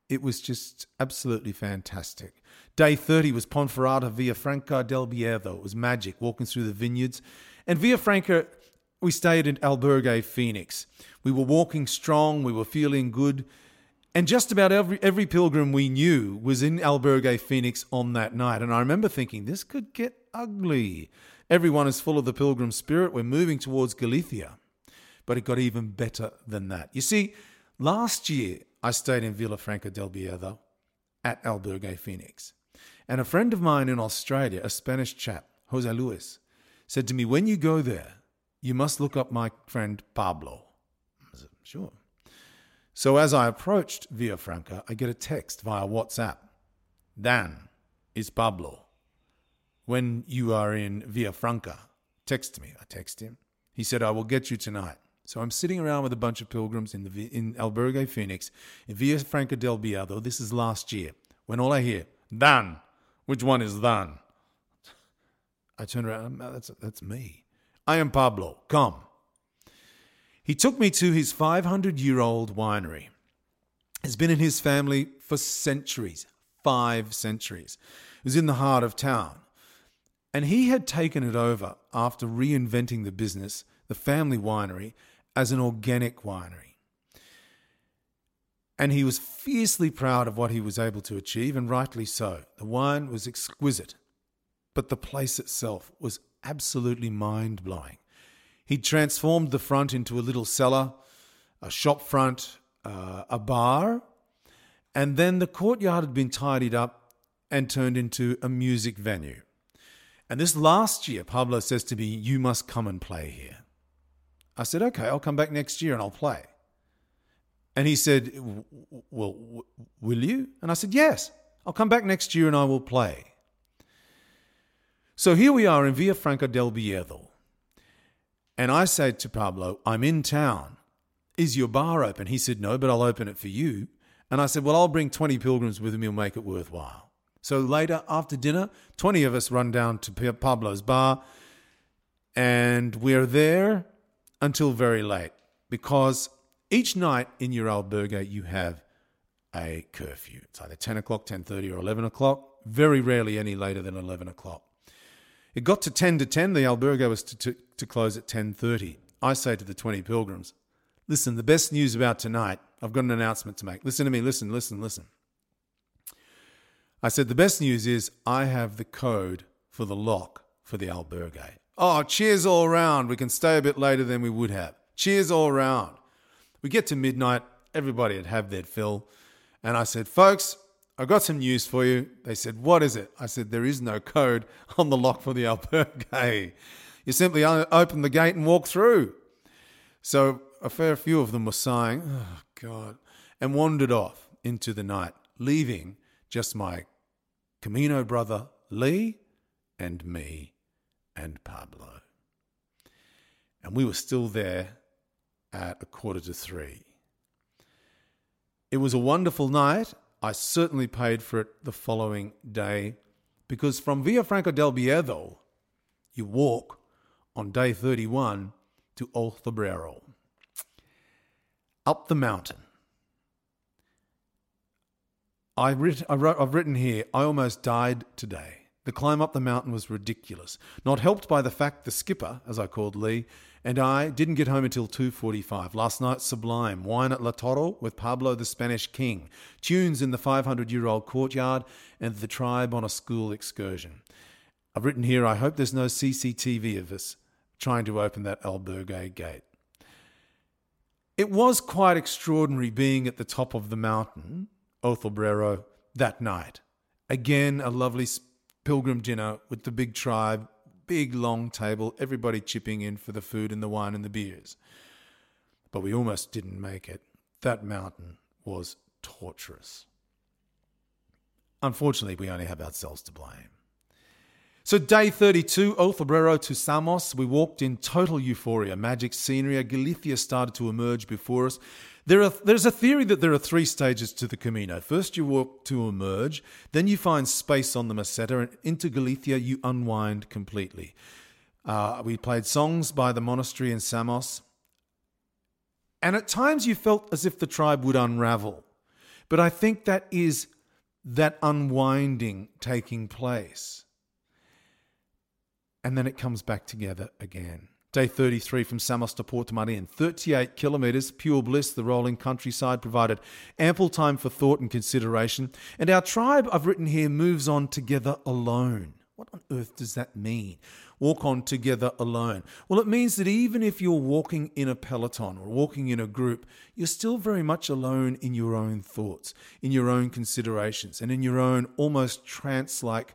It was just absolutely fantastic. Day thirty was Ponferrada Villafranca del Bierzo. It was magic, walking through the vineyards. And Villafranca, we stayed in Albergue Phoenix. We were walking strong, we were feeling good, and just about every every pilgrim we knew was in Albergue Phoenix on that night. And I remember thinking, this could get ugly. Everyone is full of the pilgrim spirit. We're moving towards Galicia. But it got even better than that. You see, last year, I stayed in Villafranca del Bierzo at Albergue Phoenix. And a friend of mine in Australia, a Spanish chap, Jose Luis, said to me, when you go there, you must look up my friend Pablo. I said, sure. So as I approached Villafranca, I get a text via WhatsApp. Dan is Pablo. When you are in Villafranca, text me. I text him. He said, I will get you tonight. So I'm sitting around with a bunch of pilgrims in the in Albergue Phoenix, in Villafranca del Bierzo. This is last year, when all I hear, Dan, which one is Dan? I turn around, that's, that's me. I am Pablo, come. He took me to his five hundred year old winery. It's been in his family for centuries, five centuries. It was in the heart of town. And he had taken it over after reinventing the business, the family winery, as an organic winery. And he was fiercely proud of what he was able to achieve, and rightly so. The wine was exquisite, but the place itself was absolutely mind-blowing. He transformed the front into a little cellar, a shop front, uh, a bar, and then the courtyard had been tidied up and turned into a music venue. And this last year, Pablo says to me, you must come and play here. I said, okay, I'll come back next year and I'll play. And he said, well, w- will you? And I said, yes, I'll come back next year and I will play. So here we are in Villafranca del Bierzo. And I said to Pablo, I'm in town. Is your bar open? He said, no, but I'll open it for you. And I said, well, I'll bring twenty pilgrims with me. We'll make it worthwhile. So later, after dinner, twenty of us run down to Pablo's bar, and we're there until very late, because each night in your albergue you have a curfew. It's either ten o'clock, ten thirty or eleven o'clock, very rarely any later than eleven o'clock. It got to ten to ten, the albergue was to, to, to close at ten thirty. I say to the twenty pilgrims, listen, the best news about tonight, I've got an announcement to make. Listen to me, listen, listen, listen. I said, the best news is I have the code for the lock for the albergue. Oh, cheers all round. We can stay a bit later than we would have. Cheers all round. We get to midnight. Everybody had had their fill. And I said, folks, I've got some news for you. They said, what is it? I said, there is no code on the lock for the albergue. You simply open the gate and walk through. So a fair few of them were sighing, oh, God, and wandered off into the night, leaving just my Camino brother Lee and me and Pablo. And we were still there at a quarter to three. It was a wonderful night. I certainly paid for it the following day, because from Villafranca del Bierzo, you walk on day thirty-one to Oldobreiro, up the mountain. I've written, I've written here, I almost died today. The climb up the mountain was ridiculous, not helped by the fact the skipper, as I called Lee, and I didn't get home until two forty-five. Last night, sublime. Wine at La Toro with Pablo the Spanish King. Tunes in the five hundred-year-old courtyard and the tribe on a school excursion. I've written here, I hope there's no C C T V of us trying to open that albergue gate. It was quite extraordinary being at the top of the mountain, Oldobreiro, that night. Again, a lovely sp- pilgrim dinner with the big tribe, big long table, everybody chipping in for the food and the wine and the beers. But we almost didn't make it. That mountain was torturous. Unfortunately, we only have ourselves to blame. So day thirty-two, Oldobreiro to Samos, we walked in total euphoria, magic scenery. Galicia started to emerge before us. There are, there's a theory that there are three stages to the Camino. First you walk to emerge, then you find space on the meseta, and into Galicia you unwind completely. Uh, we played songs by the monastery in Samos, and at times you felt as if the tribe would unravel. But I think that is that unwinding taking place. And then it comes back together again. Day thirty-three from Samos to Puerto Marin, thirty-eight kilometres, pure bliss. The rolling countryside provided ample time for thought and consideration. And our tribe, I've written here, moves on together alone. What on earth does that mean? Walk on together alone. Well, it means that even if you're walking in a peloton or walking in a group, you're still very much alone in your own thoughts, in your own considerations, and in your own almost trance-like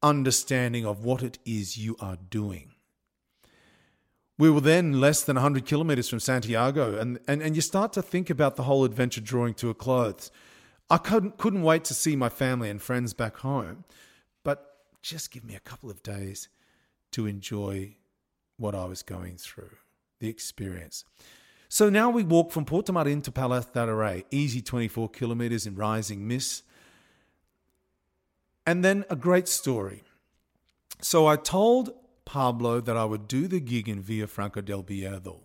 understanding of what it is you are doing. We were then less than one hundred kilometres from Santiago, and, and, and you start to think about the whole adventure drawing to a close. I couldn't, couldn't wait to see my family and friends back home, but just give me a couple of days to enjoy what I was going through, the experience. So now we walk from Puerto Marin to Palas de Rey, easy twenty-four kilometres in rising mist. And then a great story. So I told Pablo that I would do the gig in Villafranca del Bierzo.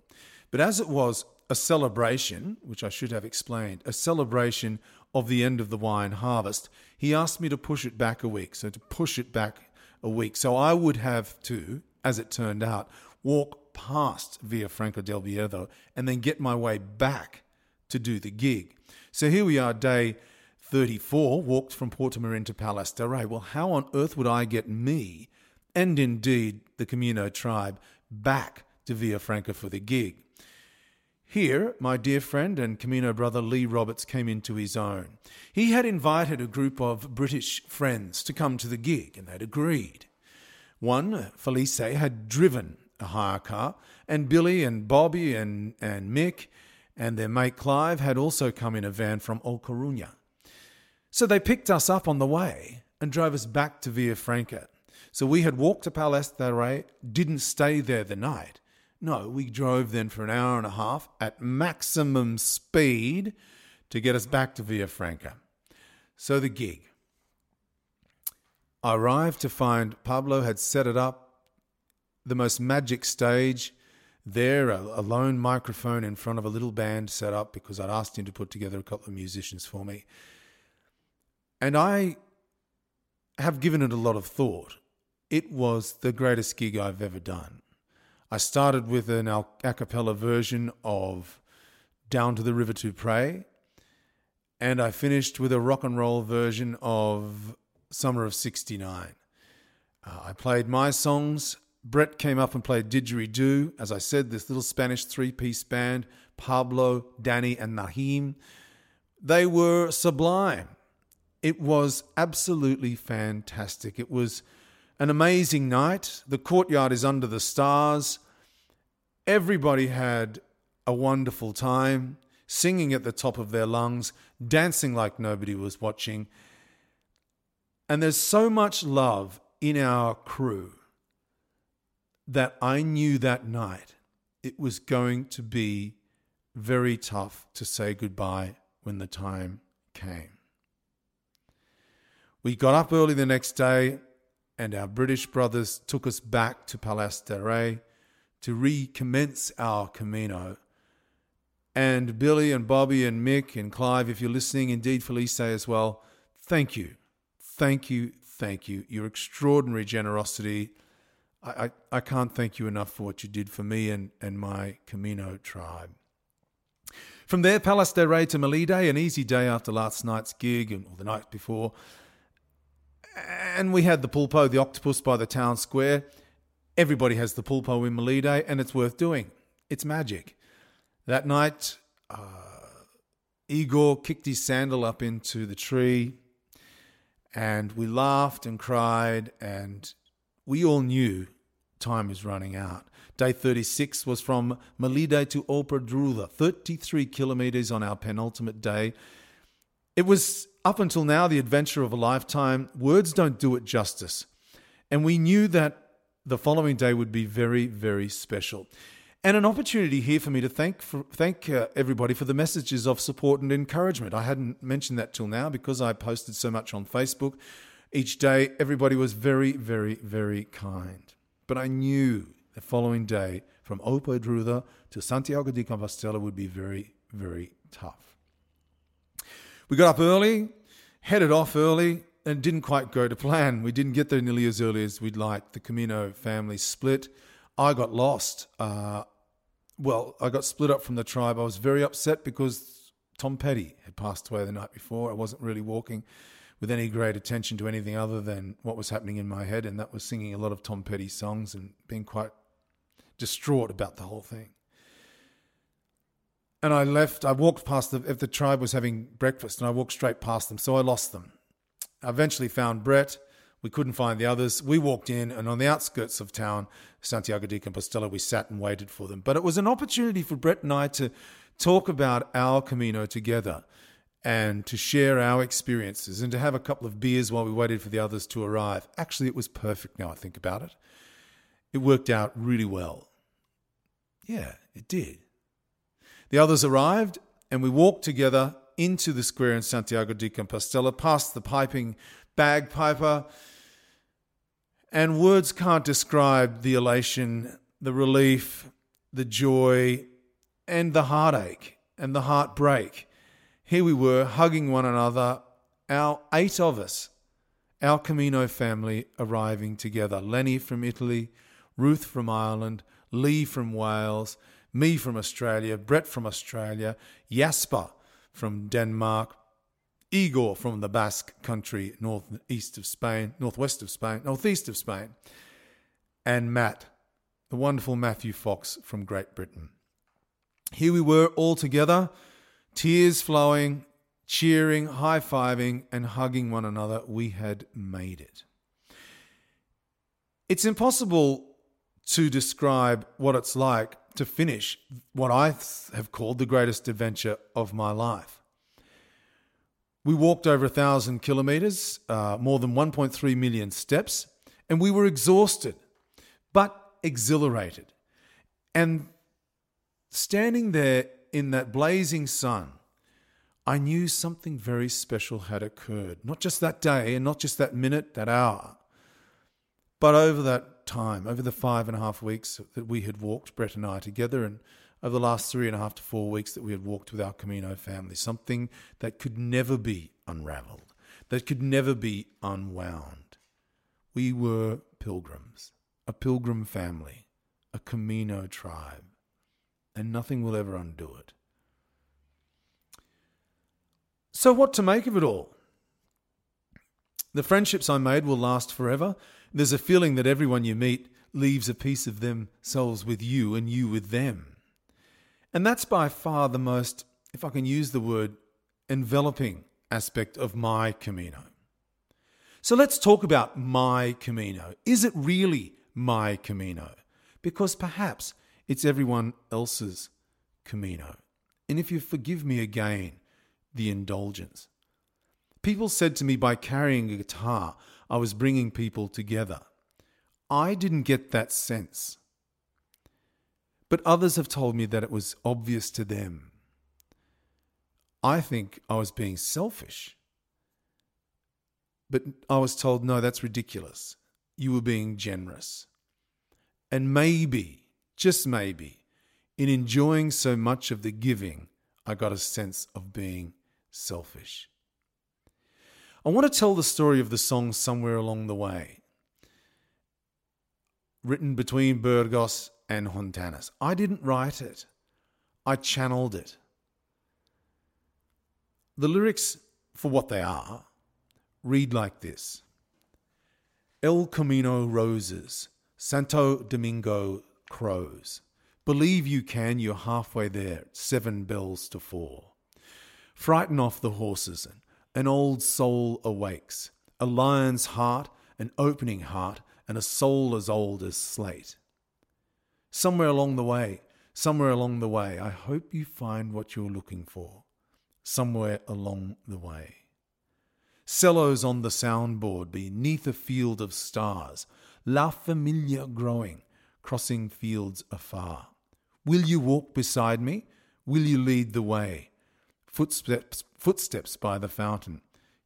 But as it was a celebration, which I should have explained, a celebration of the end of the wine harvest, he asked me to push it back a week. So to push it back a week. So I would have to, as it turned out, walk past Villafranca del Bierzo and then get my way back to do the gig. So here we are, day thirty-four, walked from Puerto Marin to Palas de Rey. Well, how on earth would I get me, and indeed the Camino tribe, back to Villafranca for the gig? Here, my dear friend and Camino brother Lee Roberts came into his own. He had invited a group of British friends to come to the gig, and they'd agreed. One, Felice, had driven a hire car, and Billy and Bobby and, and Mick and their mate Clive had also come in a van from O Coruña. So they picked us up on the way and drove us back to Villafranca. So we had walked to Palas de Rey, didn't stay there the night. No, we drove then for an hour and a half at maximum speed to get us back to Villafranca. So the gig. I arrived to find Pablo had set it up, the most magic stage there, a, a lone microphone in front of a little band set up because I'd asked him to put together a couple of musicians for me. And I have given it a lot of thought. It was the greatest gig I've ever done. I started with an a cappella version of Down to the River to Pray, and I finished with a rock and roll version of Summer of sixty-nine. Uh, I played my songs. Brett came up and played didgeridoo. As I said, this little Spanish three-piece band, Pablo, Danny and Nahim, they were sublime. It was absolutely fantastic. It was an amazing night. The courtyard is under the stars. Everybody had a wonderful time, singing at the top of their lungs, dancing like nobody was watching. And there's so much love in our crew that I knew that night it was going to be very tough to say goodbye when the time came. We got up early the next day, and our British brothers took us back to Palas de Rey to recommence our Camino. And Billy and Bobby and Mick and Clive, if you're listening, indeed Felice as well, thank you. Thank you, thank you. Your extraordinary generosity. I, I, I can't thank you enough for what you did for me and, and my Camino tribe. From there, Palas de Rey to Melide, an easy day after last night's gig, and or the night before. And we had the pulpo, the octopus, by the town square. Everybody has the pulpo in Melide, and it's worth doing. It's magic. That night, uh, Igor kicked his sandal up into the tree, and we laughed and cried, and we all knew time is running out. Day thirty-six was from Melide to Opodruza, thirty-three kilometres on our penultimate day. It was, up until now, the adventure of a lifetime. Words don't do it justice. And we knew that the following day would be very, very special. And an opportunity here for me to thank for, thank uh, everybody for the messages of support and encouragement. I hadn't mentioned that till now because I posted so much on Facebook. Each day, everybody was very, very, very kind. But I knew the following day from Opodruza to Santiago de Compostela would be very, very tough. We got up early, headed off early, and didn't quite go to plan. We didn't get there nearly as early as we'd like. The Camino family split. I got lost. Uh, Well, I got split up from the tribe. I was very upset because Tom Petty had passed away the night before. I wasn't really walking with any great attention to anything other than what was happening in my head, and that was singing a lot of Tom Petty songs and being quite distraught about the whole thing. And I left. I walked past the, if the tribe was having breakfast, and I walked straight past them, so I lost them. I eventually found Brett. We couldn't find the others. We walked in, and on the outskirts of town, Santiago de Compostela, we sat and waited for them. But it was an opportunity for Brett and I to talk about our Camino together and to share our experiences and to have a couple of beers while we waited for the others to arrive. Actually, it was perfect now I think about it. It worked out really well. Yeah, it did. The others arrived, and we walked together into the square in Santiago de Compostela, past the piping bagpiper. And words can't describe the elation, the relief, the joy, and the heartache, and the heartbreak. Here we were, hugging one another, our eight of us, our Camino family arriving together. Lenny from Italy, Ruth from Ireland, Lee from Wales, me from Australia, Brett from Australia, Jesper from Denmark, Igor from the Basque country, northeast of Spain, northwest of Spain, northeast of Spain, and Matt, the wonderful Matthew Fox from Great Britain. Here we were all together, tears flowing, cheering, high-fiving, and hugging one another. We had made it. It's impossible to describe what it's like to finish what I have called the greatest adventure of my life. We walked over a thousand kilometres, uh, more than one point three million steps, and we were exhausted, but exhilarated. And standing there in that blazing sun, I knew something very special had occurred. Not just that day and not just that minute, that hour, but over that time, over the five and a half weeks that we had walked, Brett and I together, and over the last three and a half to four weeks that we had walked with our Camino family, something that could never be unraveled, that could never be unwound. We were pilgrims, a pilgrim family, a Camino tribe, and nothing will ever undo it. So what to make of it all? The friendships I made will last forever. There's a feeling that everyone you meet leaves a piece of themselves with you and you with them. And that's by far the most, if I can use the word, enveloping aspect of my Camino. So let's talk about my Camino. Is it really my Camino? Because perhaps it's everyone else's Camino. And if you forgive me again, the indulgence. People said to me by carrying a guitar, I was bringing people together. I didn't get that sense. but others have told me that it was obvious to them. I think I was being selfish. But I was told, no, that's ridiculous. You were being generous. And maybe, just maybe, in enjoying so much of the giving, I got a sense of being selfish. I want to tell the story of the song Somewhere Along the Way, written between Burgos and Hontanas. I didn't write it. I channeled it. The lyrics, for what they are, read like this. El Camino roses, Santo Domingo crows. Believe you can, you're halfway there, seven bells to four. Frighten off the horses, an old soul awakes, a lion's heart, an opening heart, and a soul as old as slate. Somewhere along the way, somewhere along the way, I hope you find what you're looking for. Somewhere along the way. Cellos on the soundboard beneath a field of stars. La familia growing, crossing fields afar. Will you walk beside me? Will you lead the way? Footsteps, footsteps by the fountain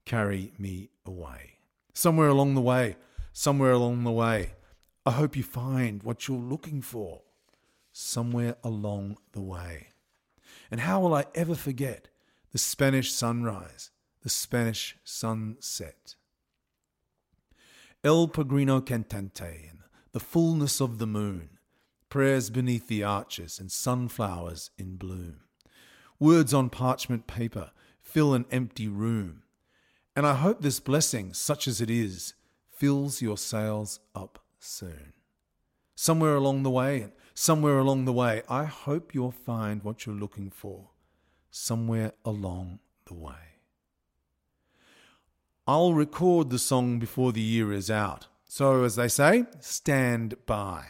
carry me away. Somewhere along the way, somewhere along the way, I hope you find what you're looking for. Somewhere along the way. And how will I ever forget the Spanish sunrise, the Spanish sunset? El Peregrino Cantante, and the fullness of the moon, prayers beneath the arches and sunflowers in bloom. Words on parchment paper fill an empty room. And I hope this blessing, such as it is, fills your sails up soon. Somewhere along the way, somewhere along the way, I hope you'll find what you're looking for. Somewhere along the way. I'll record the song before the year is out. So, as they say, stand by.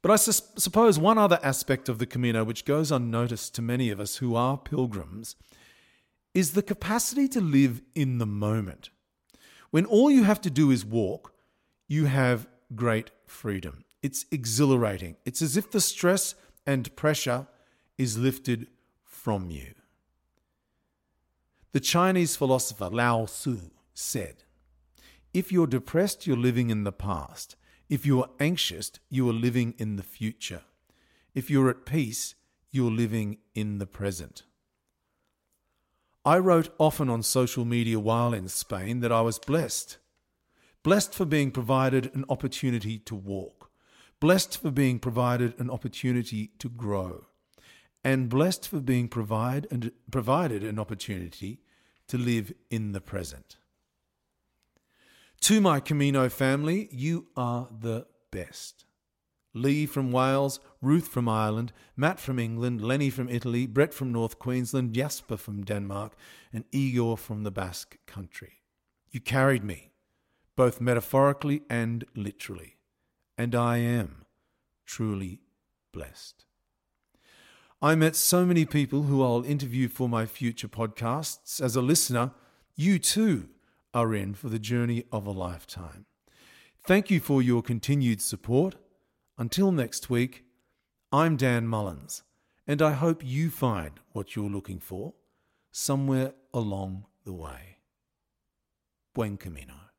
But I sus- suppose one other aspect of the Camino which goes unnoticed to many of us who are pilgrims is the capacity to live in the moment. When all you have to do is walk, you have great freedom. It's exhilarating. It's as if the stress and pressure is lifted from you. The Chinese philosopher Lao Tzu said, "If you're depressed, you're living in the past. If you're anxious, you are living in the future. If you're at peace, you're living in the present." I wrote often on social media while in Spain that I was blessed. Blessed for being provided an opportunity to walk. Blessed for being provided an opportunity to grow. And blessed for being provide and provided an opportunity to live in the present. To my Camino family, you are the best. Lee from Wales, Ruth from Ireland, Matt from England, Lenny from Italy, Brett from North Queensland, Jesper from Denmark, and Igor from the Basque Country. You carried me, both metaphorically and literally, and I am truly blessed. I met so many people who I'll interview for my future podcasts. As a listener, you too are in for the journey of a lifetime. Thank you for your continued support. Until next week, I'm Dan Mullins, and I hope you find what you're looking for somewhere along the way. Buen camino.